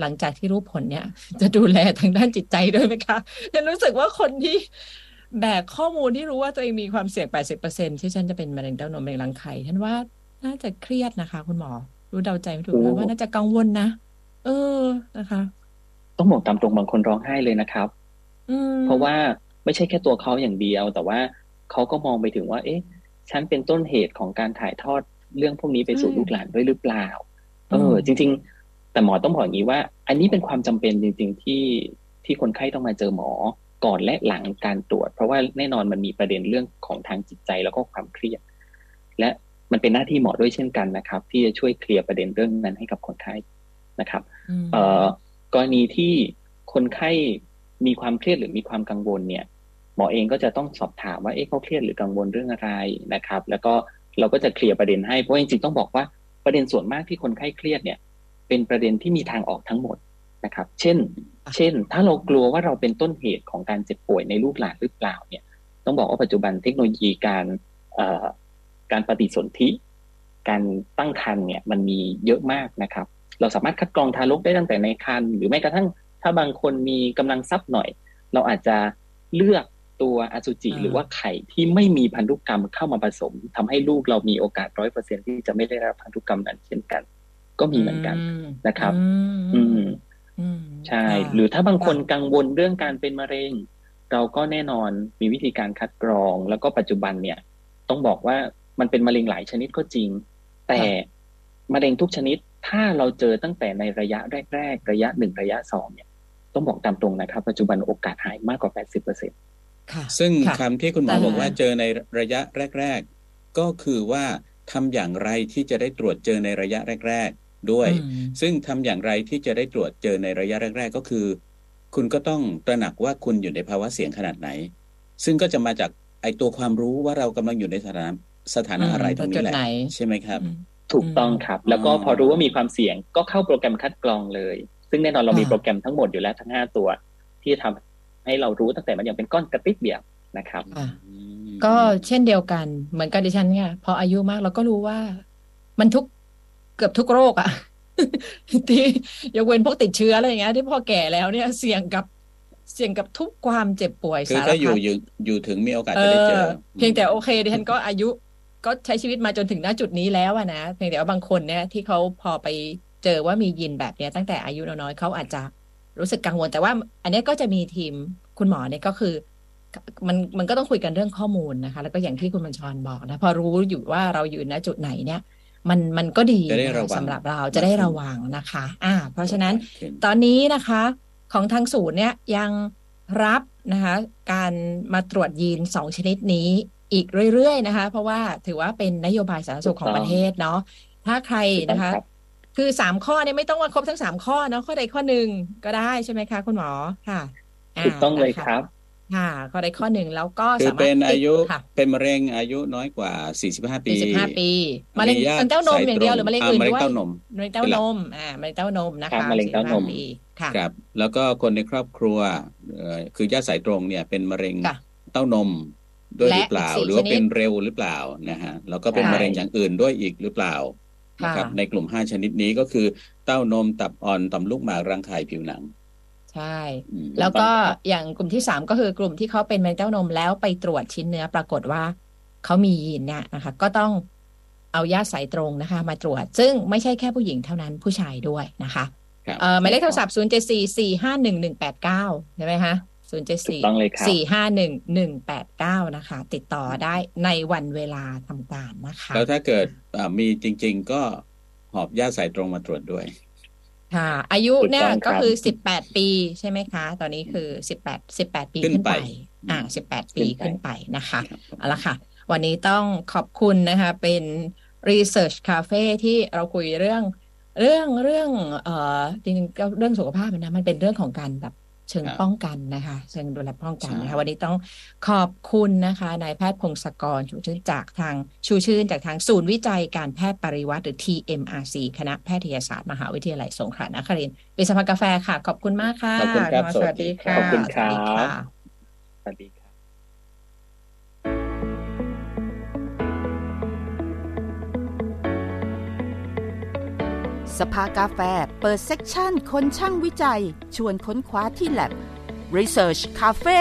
หลังจากที่รู้ผลเนี่ยจะดูแลทางด้านจิตใจด้วยไหมคะฉันรู้สึกว่าคนที่แบกข้อมูลที่รู้ว่าตัวเองมีความเสี่ยง 80% ที่ฉันจะเป็นมะเร็งเต้านมมะเร็งรังไข่ฉันว่าน่าจะเครียดนะคะคุณหมอรู้เดาใจไม่ถูกว่าน่าจะกังวลนะนะคะต้องบอกตามตรงบางคนร้องไห้เลยนะครับเพราะว่าไม่ใช่แค่ตัวเขาอย่างเดียวแต่ว่าเขาก็มองไปถึงว่าเอ๊ะฉันเป็นต้นเหตุของการถ่ายทอดเรื่องพวกนี้ไปสู่ลูกหลานด้วยหรือเปล่าจริงๆแต่หมอต้องบอกอย่างนี้ว่าอันนี้เป็นความจำเป็นจริงๆที่คนไข้ต้องมาเจอหมอก่อนและหลังการตรวจเพราะว่าแน่นอนมันมีประเด็นเรื่องของทางจิตใจแล้วก็ความเครียดและมันเป็นหน้าที่หมอด้วยเช่นกันนะครับที่จะช่วยเคลียร์ประเด็นเรื่องนั้นให้กับคนไข้นะครับกรณีที่คนไข้มีความเครียดหรือมีความกังวลเนี่ยหมอเองก็จะต้องสอบถามว่าเอ๊ะเขาเครียดหรือกังวลเรื่องอะไรนะครับแล้วก็เราก็จะเคลียร์ประเด็นให้เพราะจริงๆต้องบอกว่าประเด็นส่วนมากที่คนไข้เครียดเนี่ยเป็นประเด็นที่มีทางออกทั้งหมดนะครับเช่นถ้าเรากลัวว่าเราเป็นต้นเหตุของการเจ็บป่วยในลูกหลานหรือเปล่าเนี่ย ต้องบอกว่าปัจจุบันเทคโนโลยีการปฏิสนธิการตั้งครรภ์เนี่ยมันมีเยอะมากนะครับเราสามารถคัดกรองทารกได้ตั้งแต่ในครรภ์หรือแม้กระทั่งถ้าบางคนมีกำลังทรัพย์หน่อยเราอาจจะเลือกตัวอสุจิหรือว่าไข่ที่ไม่มีพันธุกรรมเข้ามาผสมทำให้ลูกเรามีโอกาส 100% ที่จะไม่ได้รับพันธุกรรมนั้นเช่นกันก็มีเหมือนกันนะครับใช่หรือถ้าบางคนกังวลเรื่องการเป็นมะเร็งเราก็แน่นอนมีวิธีการคัดกรองแล้วก็ปัจจุบันเนี่ยต้องบอกว่ามันเป็นมะเร็งหลายชนิดก็จริงแต่มะเร็งทุกชนิดถ้าเราเจอตั้งแต่ในระยะแรกๆระยะ1ระยะ2เนี่ยต้องบอกตามตรงนะครับปัจจุบันโอกาสหายมากกว่า 80% ค่ะซึ่งคำที่คุณหมอบอกว่าเจอในระยะแรกๆก็คือว่าทำอย่างไรที่จะได้ตรวจเจอในระยะแรกๆด้วยซึ่งทำอย่างไรที่จะได้ตรวจเจอในระยะแรกๆก็คือคุณก็ต้องตระหนักว่าคุณอยู่ในภาวะเสี่ยงขนาดไหนซึ่งก็จะมาจากไอ้ตัวความรู้ว่าเรากำลังอยู่ในสถานะอะไรตรงนี้แหละใช่ไหมครับถูกต้องครับแล้วก็พอรู้ว่ามีความเสี่ยงก็เข้าโปรแกรมคัดกรองเลยซึ่งแน่นอนเรามีโปรแกรมทั้งหมดอยู่แล้วทั้ง5ตัวที่ทำให้เรารู้ตั้งแต่มันยังเป็นก้อนกระติกเดียวนะครับก็เช่นเดียวกันเหมือนกับดิฉันเนี่ยพออายุมากเราก็รู้ว่ามันเกือบทุกโรคอะที่ยกเว้นพวกติดเชื้ออะไรอย่างเงี้ยที่พอแก่แล้วเนี่ยเสี่ยงกับทุกความเจ็บป่วยสารพัดคือถ้าอยู่ถึงมีโอกาสจะได้เจอเพียงแต่โอเคดิฉันก็อายุก็ใช้ชีวิตมาจนถึงณจุดนี้แล้วอะนะเพียงแต่ว่าบางคนเนี่ยที่เขาพอไปเจอว่ามียีนแบบนี้ตั้งแต่อายุน้อยๆเขาอาจจะรู้สึกกังวลแต่ว่าอันนี้ก็จะมีทีมคุณหมอเนี่ยก็คือมันก็ต้องคุยกันเรื่องข้อมูลนะคะแล้วก็อย่างที่คุณบัญชรบอกนะพอรู้อยู่ว่าเราอยู่ณจุดไหนเนี่ยมันก็ดีสำหรับเราจะได้ระวังนะคะเพราะฉะนั้นตอนนี้นะคะของทางศูนย์เนี่ยยังรับนะคะการมาตรวจยีน2ชนิดนี้อีกเรื่อยๆนะคะเพราะว่าถือว่าเป็นนโยบายสาธารณสุขของประเทศเนาะถ้าใครนะคะคือ3ข้อเนี่ยไม่ต้องว่าครบทั้ง3ข้อเนาะข้อใดข้อหนึ่งก็ได้ใช่ไหมคะคุณหมอค่ะถูกต้องเลยครับค่ะข้อใดข้อหนึ่งแล้วก็สามารถเป็นอายุเป็นมะเร็งอายุน้อยกว่า45 ปีมะเร็งเต้านมอย่างเดียวหรือมะเร็งอื่นด้วยมะเร็งเต้านมมะเร็งเต้านมนะคะมะเร็งเต้านมครับแล้วก็คนในครอบครัวคือญาติสายตรงเนี่ยเป็นมะเร็งเต้านมด้วยหรือเปล่าหรือว่าเป็นเร็วหรือเปล่านะฮะแล้วก็เป็นมะเร็งอย่างอื่นด้วยอีกหรือเปล่านะครับในกลุ่ม5ชนิดนี้ก็คือเต้านมตับอ่อนต่อมลูกหมากรังไข่ผิวหนังใช่แล้วก็อย่างกลุ่มที่3ก็คือกลุ่มที่เขาเป็นมะเร็งเต้านมแล้วไปตรวจชิ้นเนื้อปรากฏว่าเขามียีนเนี่ยนะคะก็ต้องเอาญาติสายตรงนะคะมาตรวจซึ่งไม่ใช่แค่ผู้หญิงเท่านั้นผู้ชายด้วยนะคะหมายเลขโทรศัพท์074451189ใช่ไหมคะ074451189นะคะติดต่อได้ในวันเวลาทำการนะคะแล้วถ้าเกิดมีจริงๆก็หอบญาติสายตรงมาตรวจด้วยค่ะอายุเนี่ยก็คือ18ปีใช่ไหมคะตอนนี้คือ18ปีขึ้นไป18ปีขึ้นไปนะคะเอาละค่ะวันนี้ต้องขอบคุณนะคะเป็น Research Cafe ที่เราคุยเรื่องจริงๆเรื่องสุขภาพนะมันเป็นเรื่องของการแบบเชิงป้องกันนะคะเชิงดูแลป้องกันนะคะวันนี้ต้องขอบคุณนะคะนายแพทย์พงศกรชูชื่นจากทางศูนย์วิจัยการแพทย์ปริวัติหรือ TMRC คณะแพทยศาสตร์มหาวิทยาลัยสงขลานครินทร์เป็นสภากาแฟค่ะขอบคุณมากค่ะขอบคุณครับสวัสดีค่ะขอบคุณค่ะสวัสดีค่ะสภากาแฟเปิดเซ็กชันคนช่างวิจัยชวนค้นคว้าที่ Lab Research Cafe